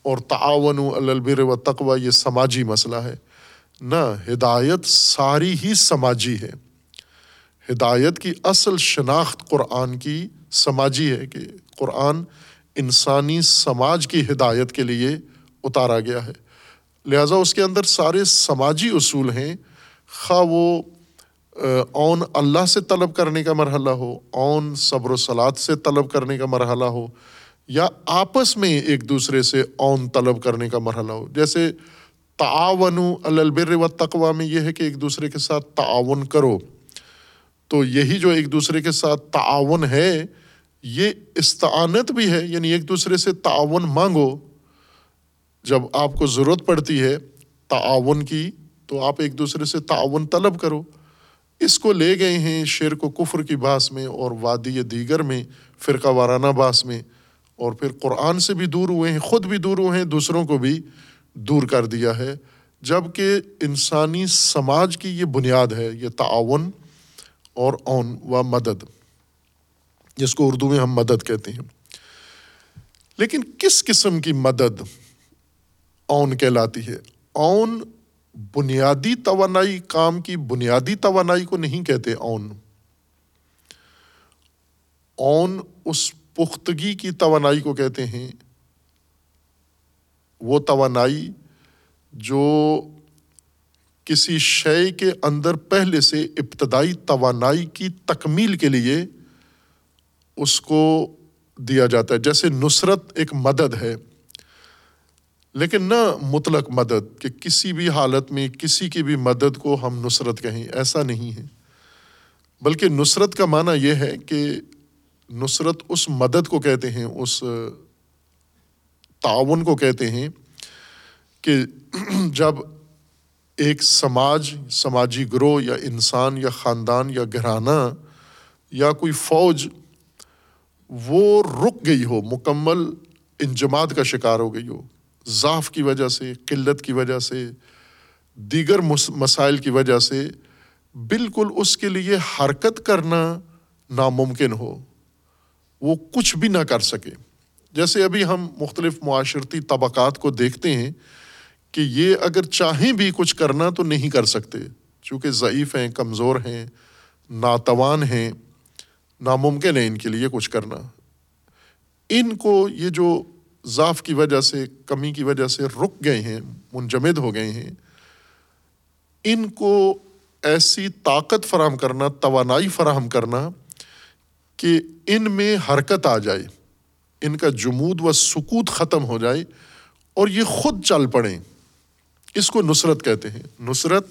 اور تعاونوا علی البر والتقوی یہ سماجی مسئلہ ہے. نہ، ہدایت ساری ہی سماجی ہے. ہدایت کی اصل شناخت قرآن کی سماجی ہے کہ قرآن انسانی سماج کی ہدایت کے لیے اتارا گیا ہے، لہٰذا اس کے اندر سارے سماجی اصول ہیں، خواہ وہ اون اللہ سے طلب کرنے کا مرحلہ ہو، اون صبر و صلات سے طلب کرنے کا مرحلہ ہو، یا آپس میں ایک دوسرے سے اون طلب کرنے کا مرحلہ ہو. جیسے تعاونوا علی البر والتقوی میں یہ ہے کہ ایک دوسرے کے ساتھ تعاون کرو، تو یہی جو ایک دوسرے کے ساتھ تعاون ہے یہ استعانت بھی ہے، یعنی ایک دوسرے سے تعاون مانگو جب آپ کو ضرورت پڑتی ہے تعاون کی، تو آپ ایک دوسرے سے تعاون طلب کرو. اس کو لے گئے ہیں شرک و کفر کی بحث میں اور وادی دیگر میں فرقہ وارانہ بحث میں، اور پھر قرآن سے بھی دور ہوئے ہیں، خود بھی دور ہوئے ہیں، دوسروں کو بھی دور کر دیا ہے، جب کہ انسانی سماج کی یہ بنیاد ہے، یہ تعاون اور اون و مدد، جس کو اردو میں ہم مدد کہتے ہیں. لیکن کس قسم کی مدد اون کہلاتی ہے؟ اون بنیادی توانائی، کام کی بنیادی توانائی کو نہیں کہتے اون. اون اس پختگی کی توانائی کو کہتے ہیں، وہ توانائی جو کسی شے کے اندر پہلے سے ابتدائی توانائی کی تکمیل کے لیے اس کو دیا جاتا ہے. جیسے نصرت ایک مدد ہے، لیکن نہ مطلق مدد کہ کسی بھی حالت میں کسی کی بھی مدد کو ہم نصرت کہیں، ایسا نہیں ہے. بلکہ نصرت کا معنی یہ ہے کہ نصرت اس مدد کو کہتے ہیں، اس تعاون کو کہتے ہیں کہ جب ایک سماج، سماجی گروہ یا انسان یا خاندان یا گھرانہ یا کوئی فوج وہ رک گئی ہو، مکمل انجماد کا شکار ہو گئی ہو، ضعف کی وجہ سے، قلت کی وجہ سے، دیگر مسائل کی وجہ سے بالکل اس کے لیے حرکت کرنا ناممکن ہو، وہ کچھ بھی نہ کر سکے. جیسے ابھی ہم مختلف معاشرتی طبقات کو دیکھتے ہیں کہ یہ اگر چاہیں بھی کچھ کرنا تو نہیں کر سکتے، چونکہ ضعیف ہیں، کمزور ہیں، ناتوان ہیں، ناممکن ہے ان کے لیے کچھ کرنا. ان کو یہ جو ضعف کی وجہ سے، کمی کی وجہ سے رک گئے ہیں، منجمد ہو گئے ہیں، ان کو ایسی طاقت فراہم کرنا، توانائی فراہم کرنا کہ ان میں حرکت آ جائے، ان کا جمود و سکوت ختم ہو جائے اور یہ خود چل پڑیں، اس کو نصرت کہتے ہیں. نصرت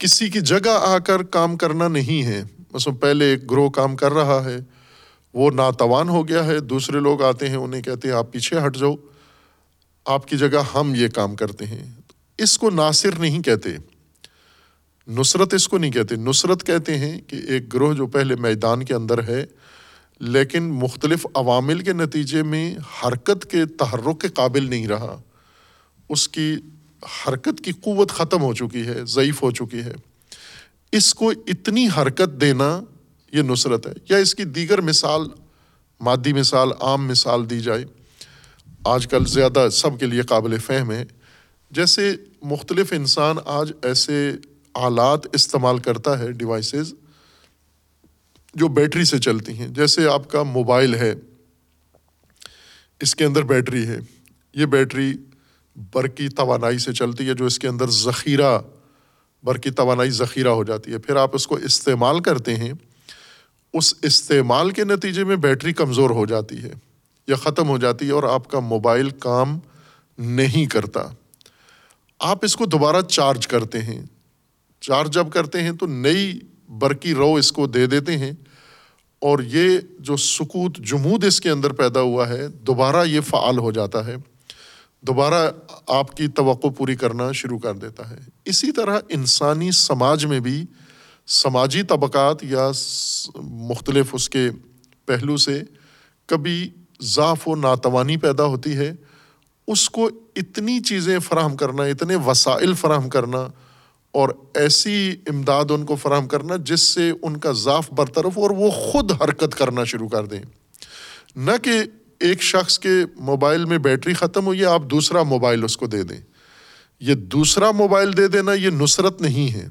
کسی کی جگہ آ کر کام کرنا نہیں ہے. مثلا پہلے ایک گروہ کام کر رہا ہے، وہ ناتوان ہو گیا ہے، دوسرے لوگ آتے ہیں انہیں کہتے ہیں آپ پیچھے ہٹ جاؤ، آپ کی جگہ ہم یہ کام کرتے ہیں. اس کو ناصر نہیں کہتے، نصرت اس کو نہیں کہتے. نصرت کہتے ہیں کہ ایک گروہ جو پہلے میدان کے اندر ہے لیکن مختلف عوامل کے نتیجے میں حرکت کے، تحرک کے قابل نہیں رہا، اس کی حرکت کی قوت ختم ہو چکی ہے، ضعیف ہو چکی ہے، اس کو اتنی حرکت دینا یہ نصرت ہے. یا اس کی دیگر مثال، مادی مثال، عام مثال دی جائے، آج کل زیادہ سب کے لیے قابل فہم ہے، جیسے مختلف انسان آج ایسے آلات استعمال کرتا ہے، ڈیوائسز جو بیٹری سے چلتی ہیں. جیسے آپ کا موبائل ہے، اس کے اندر بیٹری ہے، یہ بیٹری برقی توانائی سے چلتی ہے، جو اس کے اندر ذخیرہ، برقی توانائی ذخیرہ ہو جاتی ہے. پھر آپ اس کو استعمال کرتے ہیں، اس استعمال کے نتیجے میں بیٹری کمزور ہو جاتی ہے یا ختم ہو جاتی ہے اور آپ کا موبائل کام نہیں کرتا. آپ اس کو دوبارہ چارج کرتے ہیں، چارج جب کرتے ہیں تو نئی برقی رو اس کو دے دیتے ہیں اور یہ جو سکوت جمود اس کے اندر پیدا ہوا ہے دوبارہ یہ فعال ہو جاتا ہے، دوبارہ آپ کی توقع پوری کرنا شروع کر دیتا ہے۔ اسی طرح انسانی سماج میں بھی سماجی طبقات یا مختلف اس کے پہلو سے کبھی ضعف و ناتوانی پیدا ہوتی ہے، اس کو اتنی چیزیں فراہم کرنا، اتنے وسائل فراہم کرنا اور ایسی امداد ان کو فراہم کرنا جس سے ان کا ضعف برطرف اور وہ خود حرکت کرنا شروع کر دیں، نہ کہ ایک شخص کے موبائل میں بیٹری ختم ہوئی ہے آپ دوسرا موبائل اس کو دے دیں۔ یہ دوسرا موبائل دے دینا یہ نصرت نہیں ہے،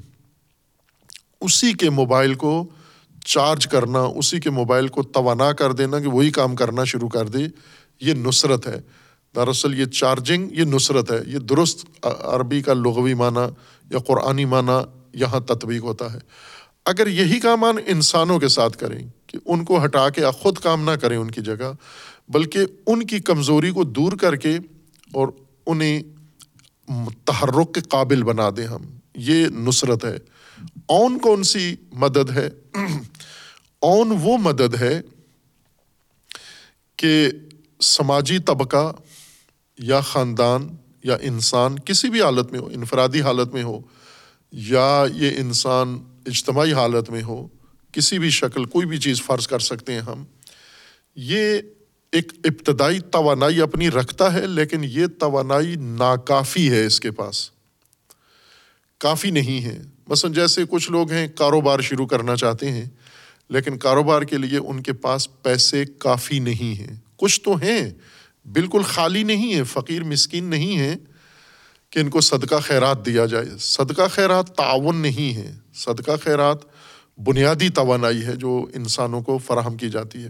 اسی کے موبائل کو چارج کرنا، اسی کے موبائل کو توانا کر دینا کہ وہی کام کرنا شروع کر دے، یہ نصرت ہے۔ دراصل یہ چارجنگ یہ نصرت ہے، یہ درست عربی کا لغوی معنی یا قرآنی معنی یہاں تطبیق ہوتا ہے۔ اگر یہی کام ان انسانوں کے ساتھ کریں کہ ان کو ہٹا کے خود کام نہ کریں ان کی جگہ، بلکہ ان کی کمزوری کو دور کر کے اور انہیں تحرک کے قابل بنا دیں ہم، یہ نصرت ہے۔ اون کون سی مدد ہے؟ اون وہ مدد ہے کہ سماجی طبقہ یا خاندان یا انسان کسی بھی حالت میں ہو، انفرادی حالت میں ہو یا یہ انسان اجتماعی حالت میں ہو، کسی بھی شکل کوئی بھی چیز فرض کر سکتے ہیں ہم، یہ ایک ابتدائی توانائی اپنی رکھتا ہے، لیکن یہ توانائی ناکافی ہے، اس کے پاس کافی نہیں ہے۔ مثلا جیسے کچھ لوگ ہیں کاروبار شروع کرنا چاہتے ہیں، لیکن کاروبار کے لیے ان کے پاس پیسے کافی نہیں ہیں، کچھ تو ہیں، بالکل خالی نہیں ہیں، فقیر مسکین نہیں ہیں کہ ان کو صدقہ خیرات دیا جائے۔ صدقہ خیرات تعاون نہیں ہے، صدقہ خیرات بنیادی توانائی ہے جو انسانوں کو فراہم کی جاتی ہے۔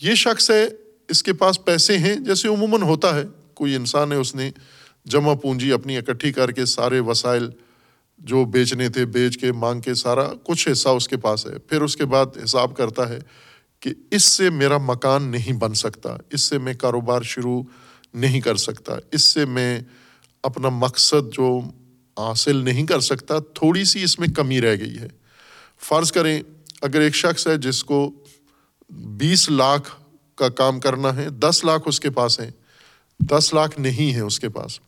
یہ شخص ہے، اس کے پاس پیسے ہیں، جیسے عموماً ہوتا ہے، کوئی انسان ہے اس نے جمع پونجی اپنی اکٹھی کر کے سارے وسائل جو بیچنے تھے بیچ کے مانگ کے سارا کچھ حصہ اس کے پاس ہے، پھر اس کے بعد حساب کرتا ہے کہ اس سے میرا مکان نہیں بن سکتا، اس سے میں کاروبار شروع نہیں کر سکتا، اس سے میں اپنا مقصد جو حاصل نہیں کر سکتا، تھوڑی سی اس میں کمی رہ گئی ہے۔ فرض کریں اگر ایک شخص ہے جس کو بیس لاکھ کا کام کرنا ہے، دس لاکھ اس کے پاس ہیں، دس لاکھ نہیں ہے اس کے پاس،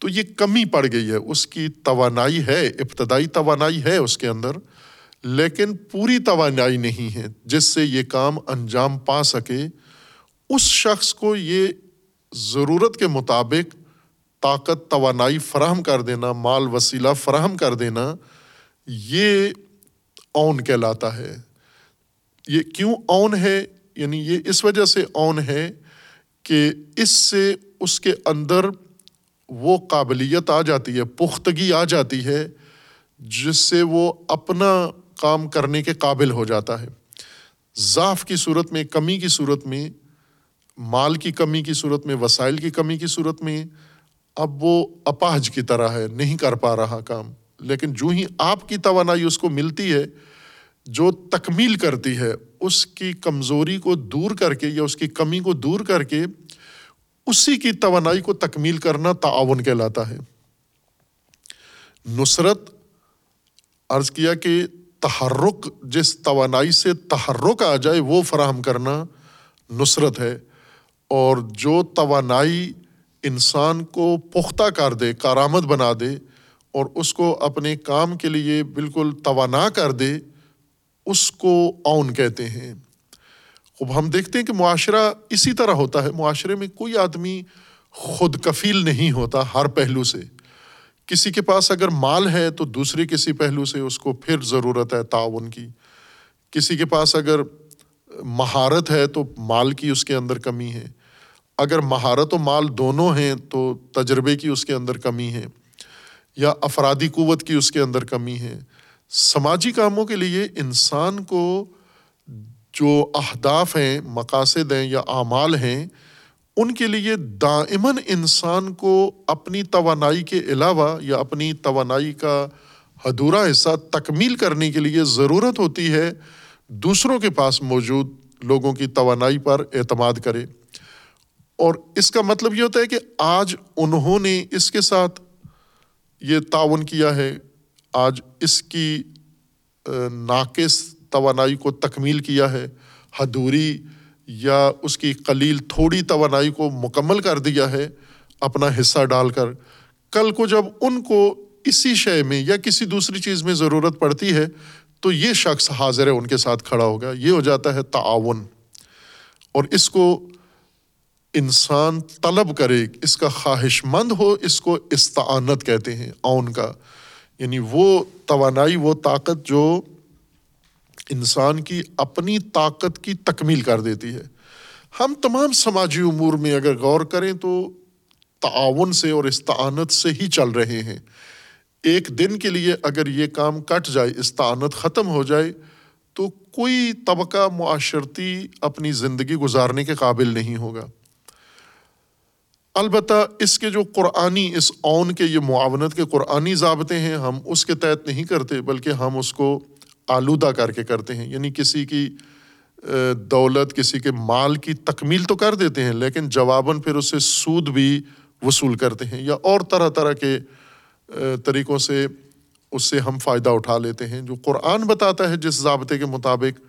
تو یہ کمی پڑ گئی ہے، اس کی توانائی ہے، ابتدائی توانائی ہے اس کے اندر، لیکن پوری توانائی نہیں ہے جس سے یہ کام انجام پا سکے۔ اس شخص کو یہ ضرورت کے مطابق طاقت توانائی فراہم کر دینا، مال وسیلہ فراہم کر دینا، یہ اون کہلاتا ہے۔ یہ کیوں اون ہے؟ یعنی یہ اس وجہ سے اون ہے کہ اس سے اس کے اندر وہ قابلیت آ جاتی ہے، پختگی آ جاتی ہے جس سے وہ اپنا کام کرنے کے قابل ہو جاتا ہے۔ ضعف کی صورت میں، کمی کی صورت میں، مال کی کمی کی صورت میں، وسائل کی کمی کی صورت میں اب وہ اپاہج کی طرح ہے، نہیں کر پا رہا کام، لیکن جو ہی آپ کی توانائی اس کو ملتی ہے جو تکمیل کرتی ہے، اس کی کمزوری کو دور کر کے یا اس کی کمی کو دور کر کے اسی کی توانائی کو تکمیل کرنا تعاون کہلاتا ہے۔ نصرت عرض کیا کہ تحرک، جس توانائی سے تحرک آ جائے وہ فراہم کرنا نصرت ہے، اور جو توانائی انسان کو پختہ کر دے، کارآمد بنا دے اور اس کو اپنے کام کے لیے بالکل توانا کر دے، اس کو اون کہتے ہیں۔ اب ہم دیکھتے ہیں کہ معاشرہ اسی طرح ہوتا ہے، معاشرے میں کوئی آدمی خود کفیل نہیں ہوتا ہر پہلو سے، کسی کے پاس اگر مال ہے تو دوسرے کسی پہلو سے اس کو پھر ضرورت ہے تعاون کی، کسی کے پاس اگر مہارت ہے تو مال کی اس کے اندر کمی ہے، اگر مہارت و مال دونوں ہیں تو تجربے کی اس کے اندر کمی ہے، یا افرادی قوت کی اس کے اندر کمی ہے۔ سماجی کاموں کے لیے انسان کو جو اہداف ہیں، مقاصد ہیں یا اعمال ہیں، ان کے لیے دائماً انسان کو اپنی توانائی کے علاوہ یا اپنی توانائی کا ادھورا حصہ تکمیل کرنے کے لیے ضرورت ہوتی ہے دوسروں کے پاس موجود لوگوں کی توانائی پر اعتماد کرے، اور اس کا مطلب یہ ہوتا ہے کہ آج انہوں نے اس کے ساتھ یہ تعاون کیا ہے، آج اس کی ناقص توانائی کو تکمیل کیا ہے، حدوری یا اس کی قلیل تھوڑی توانائی کو مکمل کر دیا ہے اپنا حصہ ڈال کر، کل کو جب ان کو اسی شے میں یا کسی دوسری چیز میں ضرورت پڑتی ہے تو یہ شخص حاضر ہے، ان کے ساتھ کھڑا ہوگا۔ یہ ہو جاتا ہے تعاون، اور اس کو انسان طلب کرے، اس کا خواہش مند ہو، اس کو استعانت کہتے ہیں، اون کا، یعنی وہ توانائی، وہ طاقت جو انسان کی اپنی طاقت کی تکمیل کر دیتی ہے۔ ہم تمام سماجی امور میں اگر غور کریں تو تعاون سے اور استعانت سے ہی چل رہے ہیں۔ ایک دن کے لیے اگر یہ کام کٹ جائے، استعانت ختم ہو جائے، تو کوئی طبقہ معاشرتی اپنی زندگی گزارنے کے قابل نہیں ہوگا۔ البتہ اس کے جو قرآنی، اس اون کے، یہ معاونت کے قرآنی ضابطے ہیں، ہم اس کے تحت نہیں کرتے، بلکہ ہم اس کو آلودہ کر کے کرتے ہیں، یعنی کسی کی دولت، کسی کے مال کی تکمیل تو کر دیتے ہیں، لیکن جواباً پھر اسے سود بھی وصول کرتے ہیں، یا اور طرح طرح کے طریقوں سے اس سے ہم فائدہ اٹھا لیتے ہیں۔ جو قرآن بتاتا ہے جس ضابطے کے مطابق،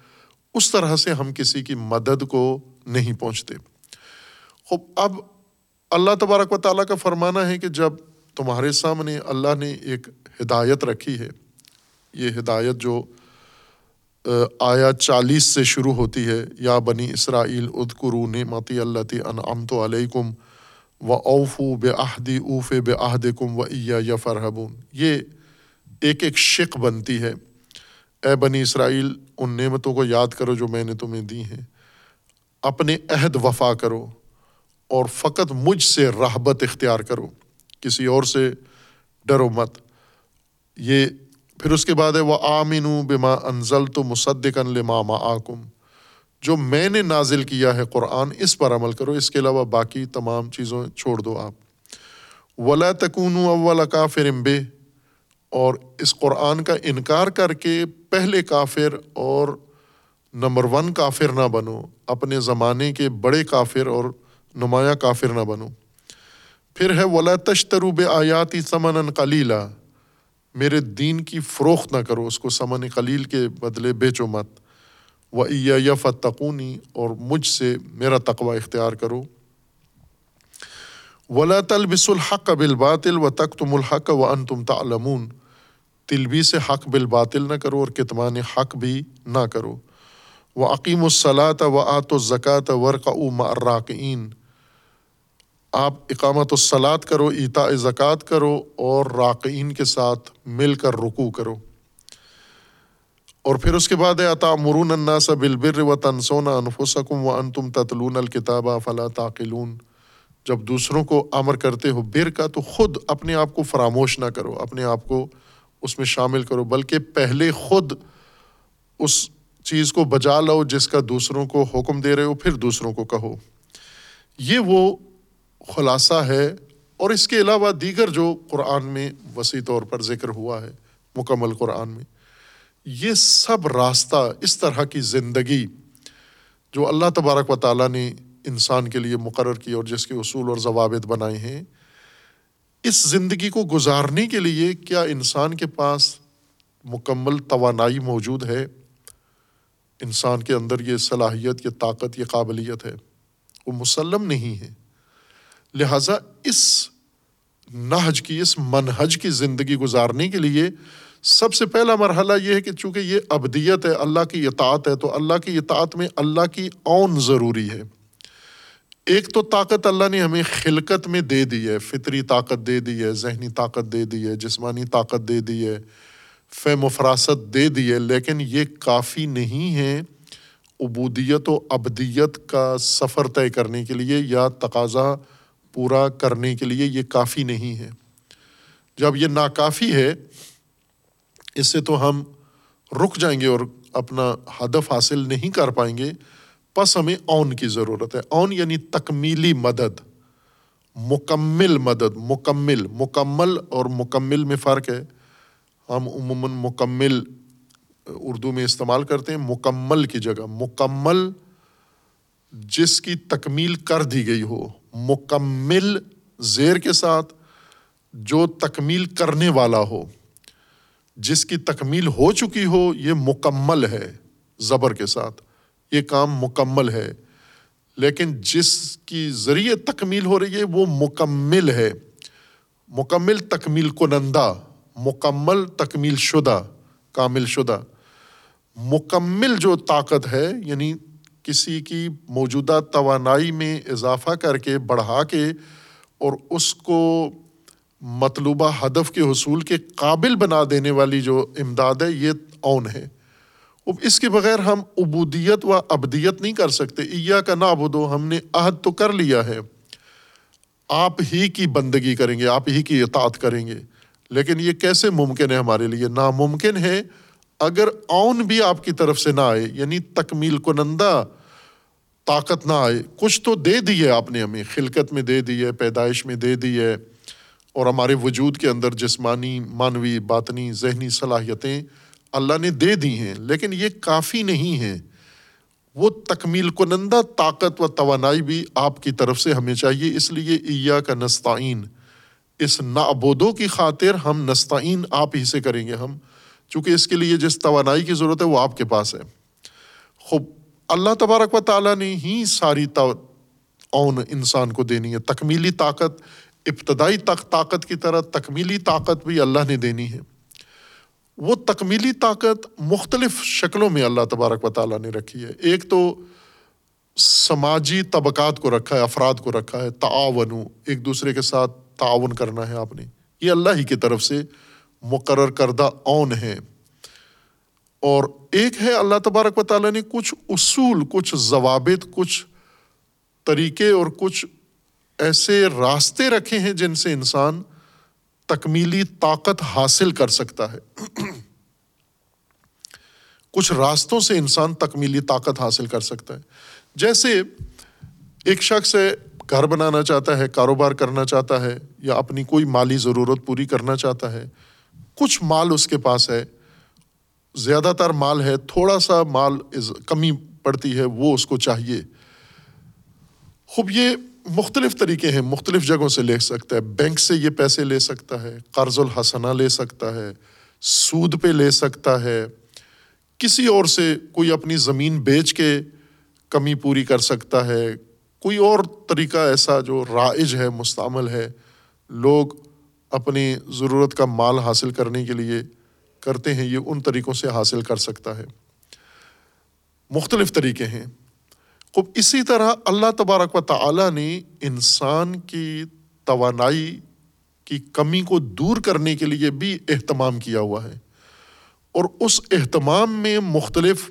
اس طرح سے ہم کسی کی مدد کو نہیں پہنچتے۔ خب، اب اللہ تبارک و تعالیٰ کا فرمانا ہے کہ جب تمہارے سامنے اللہ نے ایک ہدایت رکھی ہے، یہ ہدایت جو آیا چالیس سے شروع ہوتی ہے، یا بنی اسرائیل اذکروا نعمتی اللتی انعمت علیکم وأوفوا بعہدی اوف بعہدکم وإیایا فارہبون، یہ ایک ایک شق بنتی ہے۔ اے بنی اسرائیل، ان نعمتوں کو یاد کرو جو میں نے تمہیں دی ہیں، اپنے عہد وفا کرو، اور فقط مجھ سے رہبت اختیار کرو، کسی اور سے ڈرو مت۔ یہ پھر اس کے بعد ہے وَآمِنُوا بِمَا أَنزَلْتُ مُصَدِّقًا لِمَا مَعَاكُمْ، جو میں نے نازل کیا ہے قرآن، اس پر عمل کرو، اس کے علاوہ باقی تمام چیزوں چھوڑ دو آپ۔ وَلَا تَكُونُوا أَوَّلَ كَافِرٍ بِهِ، اور اس قرآن کا انکار کر کے پہلے کافر اور نمبر ون کافر نہ بنو، اپنے زمانے کے بڑے کافر اور نمایاں کافر نہ بنو۔ پھر ہے وَلَا تَشْتَرُوا بِآيَاتِي ثَمَنًا قَلِيلًا، میرے دین کی فروخت نہ کرو، اس کو ثمن قلیل کے بدلے بیچو مت۔ وَإِيَّايَ فَاتَّقُونِ، اور مجھ سے، میرا تقوی اختیار کرو۔ وَلَا تَلْبِسُوا الْحَقَّ بِالْبَاطِلِ وَتَكْتُمُوا الْحَقَّ وَأَنْتُمْ تَعْلَمُونَ، تلبیس حق بالباطل نہ کرو اور کتمان حق بھی نہ کرو۔ وَأَقِيمُوا الصَّلَاةَ وَآتُوا الزَّكَاةَ وَارْكَعُوا مَعَ الرَّاكِعِينَ، آپ اقامت الصلاۃ کرو، ایتاء زکوٰۃ کرو، اور راکعین کے ساتھ مل کر رکوع کرو۔ اور پھر اس کے بعد ہے اتامرون الناس بالبر وتنسون انفسکم وانتم تتلون الکتاب فلا تعقلون، جب دوسروں کو امر کرتے ہو بر کا، تو خود اپنے آپ کو فراموش نہ کرو، اپنے آپ کو اس میں شامل کرو، بلکہ پہلے خود اس چیز کو بجا لو جس کا دوسروں کو حکم دے رہے ہو، پھر دوسروں کو کہو۔ یہ وہ خلاصہ ہے، اور اس کے علاوہ دیگر جو قرآن میں وسیع طور پر ذکر ہوا ہے، مکمل قرآن میں، یہ سب راستہ، اس طرح کی زندگی جو اللہ تبارک و تعالیٰ نے انسان کے لیے مقرر کی اور جس کے اصول اور ضوابط بنائے ہیں، اس زندگی کو گزارنے کے لیے کیا انسان کے پاس مکمل توانائی موجود ہے؟ انسان کے اندر یہ صلاحیت، یہ طاقت، یہ قابلیت ہے، وہ مسلم نہیں ہے۔ لہٰذا اس نہج کی، اس منہج کی زندگی گزارنے کے لیے سب سے پہلا مرحلہ یہ ہے کہ چونکہ یہ عبدیت ہے، اللہ کی اطاعت ہے، تو اللہ کی اطاعت میں اللہ کی اون ضروری ہے۔ ایک تو طاقت اللہ نے ہمیں خلقت میں دے دی ہے، فطری طاقت دے دی ہے، ذہنی طاقت دے دی ہے، جسمانی طاقت دے دی ہے، فہم و فراست دے دی ہے، لیکن یہ کافی نہیں ہے عبودیت و عبدیت کا سفر طے کرنے کے لیے یا تقاضا پورا کرنے کے لیے، یہ کافی نہیں ہے۔ جب یہ ناکافی ہے، اس سے تو ہم رک جائیں گے اور اپنا ہدف حاصل نہیں کر پائیں گے، پس ہمیں اون کی ضرورت ہے۔ اون یعنی تکمیلی مدد، مکمل مدد، مکمل، مکمل اور مکمل میں فرق ہے۔ ہم عموماً مکمل اردو میں استعمال کرتے ہیں، مکمل کی جگہ، مکمل جس کی تکمیل کر دی گئی ہو، مکمل زیر کے ساتھ جو تکمیل کرنے والا ہو، جس کی تکمیل ہو چکی ہو، یہ مکمل ہے، زبر کے ساتھ، یہ کام مکمل ہے، لیکن جس کی ذریعے تکمیل ہو رہی ہے وہ مکمل ہے، مکمل تکمیل کنندہ، مکمل تکمیل شدہ، کامل شدہ۔ مکمل جو طاقت ہے یعنی کسی کی موجودہ توانائی میں اضافہ کر کے، بڑھا کے، اور اس کو مطلوبہ ہدف کے حصول کے قابل بنا دینے والی جو امداد ہے، یہ اون ہے۔ اب اس کے بغیر ہم عبودیت و عبدیت نہیں کر سکتے۔ ایاک نعبد، ہم نے عہد تو کر لیا ہے، آپ ہی کی بندگی کریں گے، آپ ہی کی اطاعت کریں گے، لیکن یہ کیسے ممکن ہے ہمارے لیے؟ ناممکن ہے اگر اون بھی آپ کی طرف سے نہ آئے، یعنی تکمیل کنندہ طاقت نہ آئے۔ کچھ تو دے دی ہے آپ نے ہمیں، خلقت میں دے دی ہے، پیدائش میں دے دی ہے، اور ہمارے وجود کے اندر جسمانی، معنوی، باطنی، ذہنی صلاحیتیں اللہ نے دے دی ہیں، لیکن یہ کافی نہیں ہیں۔ وہ تکمیل کنندہ طاقت و توانائی بھی آپ کی طرف سے ہمیں چاہیے۔ اس لیے ایاک نستعین، اس نعبدو کی خاطر ہم نستعین آپ ہی سے کریں گے، ہم چونکہ اس کے لیے جس توانائی کی ضرورت ہے وہ آپ کے پاس ہے۔ خب اللہ تبارک و تعالیٰ نے ہی ساری اون انسان کو دینی ہے، تکمیلی طاقت، ابتدائی طاقت کی طرح تکمیلی طاقت بھی اللہ نے دینی ہے۔ وہ تکمیلی طاقت مختلف شکلوں میں اللہ تبارک و تعالیٰ نے رکھی ہے۔ ایک تو سماجی طبقات کو رکھا ہے، افراد کو رکھا ہے، تعاونو، ایک دوسرے کے ساتھ تعاون کرنا ہے آپ نے، یہ اللہ ہی کی طرف سے مقرر کردہ اون ہے۔ اور ایک ہے اللہ تبارک و تعالیٰ نے کچھ اصول، کچھ ضوابط، کچھ طریقے اور کچھ ایسے راستے رکھے ہیں جن سے انسان تکمیلی طاقت حاصل کر سکتا ہے۔ کچھ راستوں سے انسان تکمیلی طاقت حاصل کر سکتا ہے۔ جیسے ایک شخص ہے، گھر بنانا چاہتا ہے، کاروبار کرنا چاہتا ہے، یا اپنی کوئی مالی ضرورت پوری کرنا چاہتا ہے، کچھ مال اس کے پاس ہے، زیادہ تر مال ہے، تھوڑا سا مال کمی پڑتی ہے، وہ اس کو چاہیے۔ خوب یہ مختلف طریقے ہیں، مختلف جگہوں سے لے سکتا ہے، بینک سے یہ پیسے لے سکتا ہے، قرض الحسنہ لے سکتا ہے، سود پہ لے سکتا ہے، کسی اور سے، کوئی اپنی زمین بیچ کے کمی پوری کر سکتا ہے، کوئی اور طریقہ ایسا جو رائج ہے، مستعمل ہے، لوگ اپنی ضرورت کا مال حاصل کرنے کے لیے کرتے ہیں، یہ ان طریقوں سے حاصل کر سکتا ہے۔ مختلف طریقے ہیں۔ خب اسی طرح اللہ تبارک و تعالیٰ نے انسان کی توانائی کی کمی کو دور کرنے کے لیے بھی اہتمام کیا ہوا ہے، اور اس اہتمام میں مختلف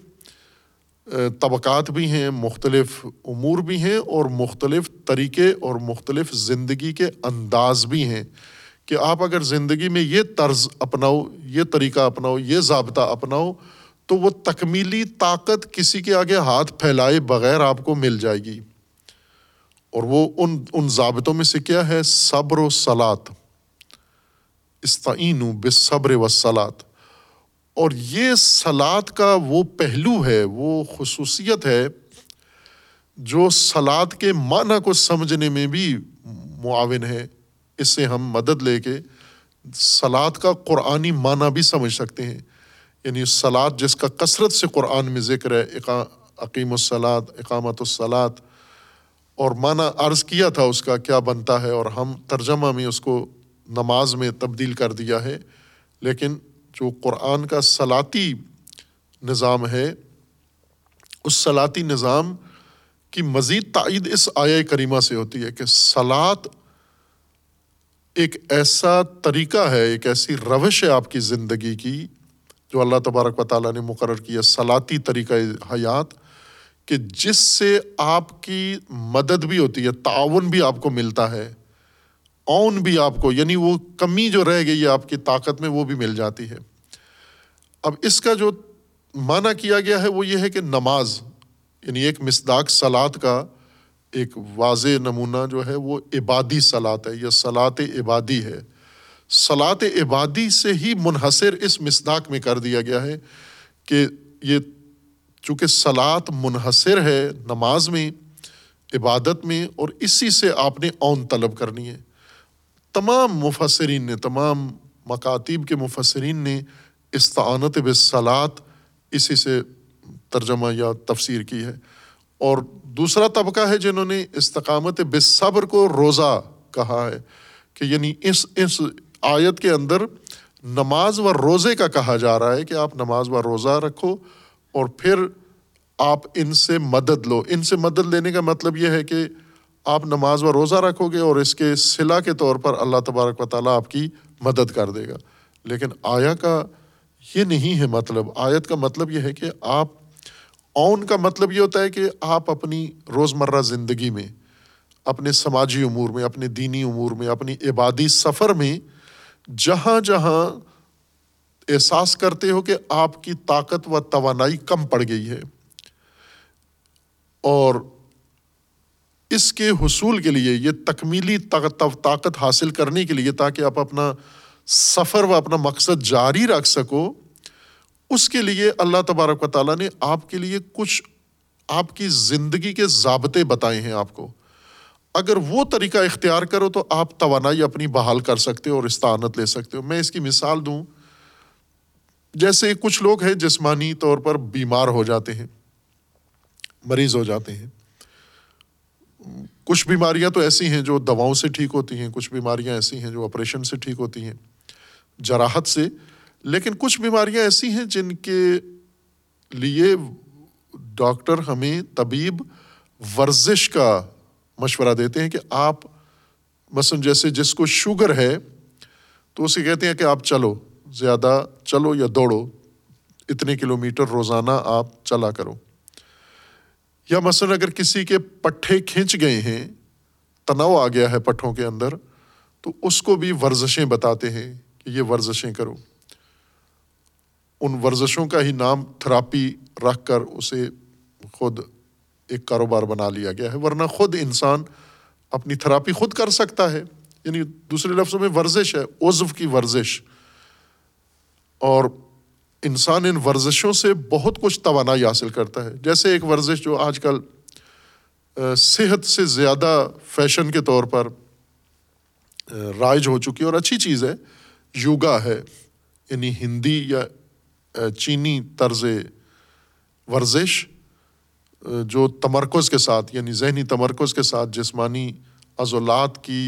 طبقات بھی ہیں، مختلف امور بھی ہیں، اور مختلف طریقے اور مختلف زندگی کے انداز بھی ہیں کہ آپ اگر زندگی میں یہ طرز اپناؤ، یہ طریقہ اپناؤ، یہ ضابطہ اپناؤ، تو وہ تکمیلی طاقت کسی کے آگے ہاتھ پھیلائے بغیر آپ کو مل جائے گی۔ اور وہ ان ان ضابطوں میں سے کیا ہے؟ صبر و صلاۃ، استعینوا بالصبر والصلاۃ۔ اور یہ صلاۃ کا وہ پہلو ہے، وہ خصوصیت ہے جو صلاۃ کے معنی کو سمجھنے میں بھی معاون ہے۔ اس سے ہم مدد لے کے صلاۃ کا قرآنی معنی بھی سمجھ سکتے ہیں، یعنی صلاۃ جس کا کثرت سے قرآن میں ذکر ہے، اقیم الصلاۃ، اقامت الصلاۃ، اور معنی عرض کیا تھا اس کا کیا بنتا ہے، اور ہم ترجمہ میں اس کو نماز میں تبدیل کر دیا ہے، لیکن جو قرآن کا صلاتی نظام ہے، اس صلاتی نظام کی مزید تائید اس آیہ کریمہ سے ہوتی ہے کہ صلاۃ ایک ایسا طریقہ ہے، ایک ایسی روش ہے آپ کی زندگی کی جو اللہ تبارک و تعالیٰ نے مقرر کیا، صلاتی طریقہ حیات، کہ جس سے آپ کی مدد بھی ہوتی ہے، تعاون بھی آپ کو ملتا ہے، اون بھی آپ کو، یعنی وہ کمی جو رہ گئی ہے آپ کی طاقت میں وہ بھی مل جاتی ہے۔ اب اس کا جو معنی کیا گیا ہے وہ یہ ہے کہ نماز، یعنی ایک مصداق صلاۃ کا ایک واضح نمونہ جو ہے وہ عبادی صلاۃ ہے، یہ صلاۃ عبادی ہے۔ صلاۃ عبادی سے ہی منحصر اس مصداق میں کر دیا گیا ہے کہ یہ چونکہ صلاۃ منحصر ہے نماز میں، عبادت میں، اور اسی سے آپ نے اون طلب کرنی ہے۔ تمام مفسرین نے، تمام مکاتب کے مفسرین نے استعانت بالصلاۃ اسی سے ترجمہ یا تفسیر کی ہے، اور دوسرا طبقہ ہے جنہوں نے استقامت بالصبر کو روزہ کہا ہے، کہ یعنی اس اس آیت کے اندر نماز و روزے کا کہا جا رہا ہے کہ آپ نماز و روزہ رکھو اور پھر آپ ان سے مدد لو۔ ان سے مدد لینے کا مطلب یہ ہے کہ آپ نماز و روزہ رکھو گے اور اس کے صلہ کے طور پر اللہ تبارک و تعالیٰ آپ کی مدد کر دے گا۔ لیکن آیا کا یہ نہیں ہے مطلب، آیت کا مطلب یہ ہے کہ آپ اون کا مطلب یہ ہوتا ہے کہ آپ اپنی روزمرہ زندگی میں، اپنے سماجی امور میں، اپنے دینی امور میں، اپنی عبادی سفر میں جہاں جہاں احساس کرتے ہو کہ آپ کی طاقت و توانائی کم پڑ گئی ہے، اور اس کے حصول کے لیے، یہ تکمیلی طاقت حاصل کرنے کے لیے، تاکہ آپ اپنا سفر و اپنا مقصد جاری رکھ سکو، اس کے لیے اللہ تبارک و تعالیٰ نے آپ کے لیے کچھ آپ کی زندگی کے ضابطے بتائے ہیں۔ آپ کو اگر وہ طریقہ اختیار کرو تو آپ توانائی اپنی بحال کر سکتے ہو اور استعانت لے سکتے ہو۔ میں اس کی مثال دوں، جیسے کچھ لوگ ہیں جسمانی طور پر بیمار ہو جاتے ہیں، مریض ہو جاتے ہیں۔ کچھ بیماریاں تو ایسی ہیں جو دواؤں سے ٹھیک ہوتی ہیں، کچھ بیماریاں ایسی ہیں جو آپریشن سے ٹھیک ہوتی ہیں، جراحت سے، لیکن کچھ بیماریاں ایسی ہیں جن کے لیے ڈاکٹر ہمیں، طبیب، ورزش کا مشورہ دیتے ہیں کہ آپ مثلا جیسے جس کو شوگر ہے تو اسے کہتے ہیں کہ آپ چلو، زیادہ چلو یا دوڑو، اتنے کلومیٹر روزانہ آپ چلا کرو۔ یا مثلا اگر کسی کے پٹھے کھنچ گئے ہیں، تناؤ آ گیا ہے پٹھوں کے اندر، تو اس کو بھی ورزشیں بتاتے ہیں کہ یہ ورزشیں کرو۔ ان ورزشوں کا ہی نام تھراپی رکھ کر اسے خود ایک کاروبار بنا لیا گیا ہے، ورنہ خود انسان اپنی تھراپی خود کر سکتا ہے۔ یعنی دوسرے لفظوں میں ورزش ہے، عضو کی ورزش، اور انسان ان ورزشوں سے بہت کچھ توانائی حاصل کرتا ہے۔ جیسے ایک ورزش جو آج کل صحت سے زیادہ فیشن کے طور پر رائج ہو چکی ہے اور اچھی چیز ہے، یوگا ہے، یعنی ہندی یا چینی طرز ورزش جو تمرکز کے ساتھ، یعنی ذہنی تمرکز کے ساتھ جسمانی عضلات کی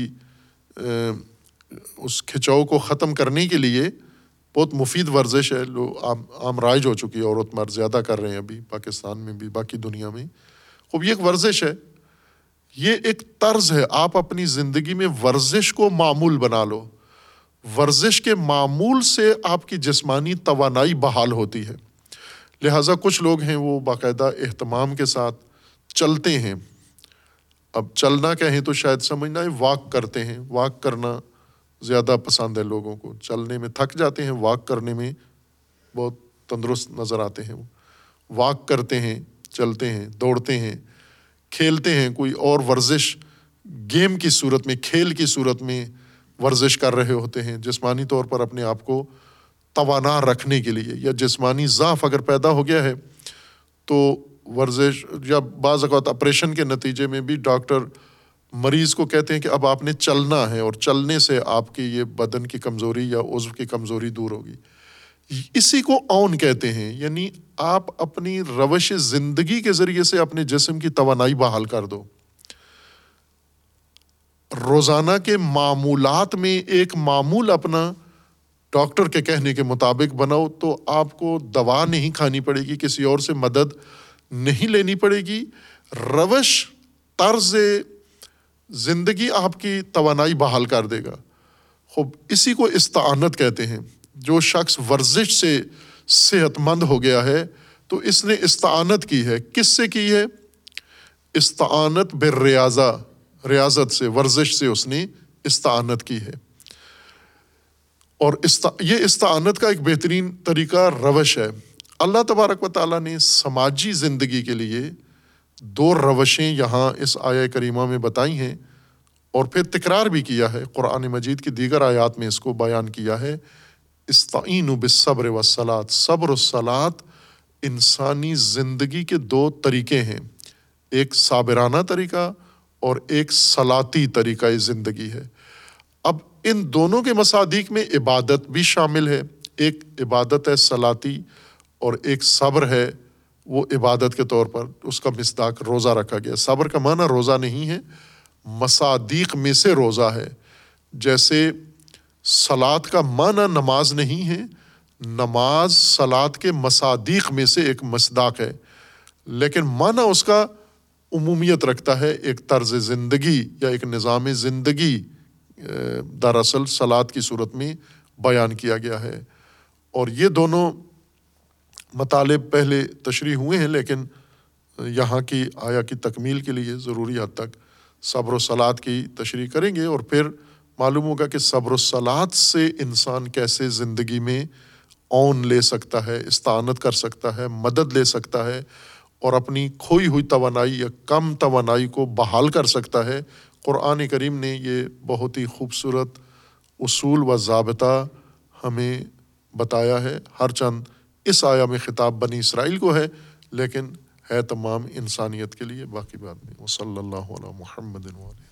اس کھچاؤ کو ختم کرنے کے لیے بہت مفید ورزش ہے۔ لو عام عام رائج ہو چکی ہے، عورت مرد زیادہ کر رہے ہیں ابھی، پاکستان میں بھی، باقی دنیا میں۔ خوب، یہ ایک ورزش ہے، یہ ایک طرز ہے۔ آپ اپنی زندگی میں ورزش کو معمول بنا لو، ورزش کے معمول سے آپ کی جسمانی توانائی بحال ہوتی ہے۔ لہٰذا کچھ لوگ ہیں وہ باقاعدہ اہتمام کے ساتھ چلتے ہیں۔ اب چلنا کہیں تو شاید سمجھنا ہے واک کرتے ہیں، واک کرنا زیادہ پسند ہے لوگوں کو، چلنے میں تھک جاتے ہیں، واک کرنے میں بہت تندرست نظر آتے ہیں۔ وہ واک کرتے ہیں، چلتے ہیں، دوڑتے ہیں، کھیلتے ہیں، کوئی اور ورزش گیم کی صورت میں، کھیل کی صورت میں ورزش کر رہے ہوتے ہیں جسمانی طور پر اپنے آپ کو توانا رکھنے کے لیے۔ یا جسمانی ضعف اگر پیدا ہو گیا ہے تو ورزش، یا بعض اوقات آپریشن کے نتیجے میں بھی ڈاکٹر مریض کو کہتے ہیں کہ اب آپ نے چلنا ہے، اور چلنے سے آپ کی یہ بدن کی کمزوری یا عضو کی کمزوری دور ہوگی۔ اسی کو اون کہتے ہیں، یعنی آپ اپنی روش زندگی کے ذریعے سے اپنے جسم کی توانائی بحال کر دو۔ روزانہ کے معمولات میں ایک معمول اپنا ڈاکٹر کے کہنے کے مطابق بناؤ، تو آپ کو دوا نہیں کھانی پڑے گی، کسی اور سے مدد نہیں لینی پڑے گی، روش، طرز زندگی آپ کی توانائی بحال کر دے گا۔ خوب، اسی کو استعانت کہتے ہیں۔ جو شخص ورزش سے صحت مند ہو گیا ہے تو اس نے استعانت کی ہے۔ کس سے کی ہے؟ استعانت بالریاضہ، ریاضت سے، ورزش سے اس نے استعانت کی ہے۔ اور است... یہ استعانت کا ایک بہترین طریقہ روش ہے۔ اللہ تبارک و تعالیٰ نے سماجی زندگی کے لیے دو روشیں یہاں اس آیہ کریمہ میں بتائی ہیں، اور پھر تکرار بھی کیا ہے، قرآن مجید کی دیگر آیات میں اس کو بیان کیا ہے۔ استعینوا بالصبر والصلاۃ، صبر و صلاۃ انسانی زندگی کے دو طریقے ہیں، ایک صابرانہ طریقہ اور ایک صلاتی طریقہ زندگی ہے۔ اب ان دونوں کے مصادیق میں عبادت بھی شامل ہے، ایک عبادت ہے صلاتی اور ایک صبر ہے وہ عبادت کے طور پر اس کا مصداق روزہ رکھا گیا. صبر کا معنی روزہ نہیں ہے، مصادیق میں سے روزہ ہے. جیسے صلاۃ کا معنی نماز نہیں ہے، نماز صلاۃ کے مصادیق میں سے ایک مصداق ہے، لیکن معنی اس کا عمومیت رکھتا ہے، ایک طرز زندگی یا ایک نظام زندگی دراصل صلاۃ کی صورت میں بیان کیا گیا ہے. اور یہ دونوں مطالب پہلے تشریح ہوئے ہیں، لیکن یہاں کی آیا کی تکمیل کے لیے ضروری حد تک صبر و صلاۃ کی تشریح کریں گے، اور پھر معلوم ہوگا کہ صبر و صلاۃ سے انسان کیسے زندگی میں اون لے سکتا ہے، استعانت کر سکتا ہے، مدد لے سکتا ہے، اور اپنی کھوئی ہوئی توانائی یا کم توانائی کو بحال کر سکتا ہے. قرآن کریم نے یہ بہت ہی خوبصورت اصول و ضابطہ ہمیں بتایا ہے. ہر چند اس آیا میں خطاب بنی اسرائیل کو ہے، لیکن ہے تمام انسانیت کے لیے. باقی بات میں وصلی اللہ علی محمد و علیہ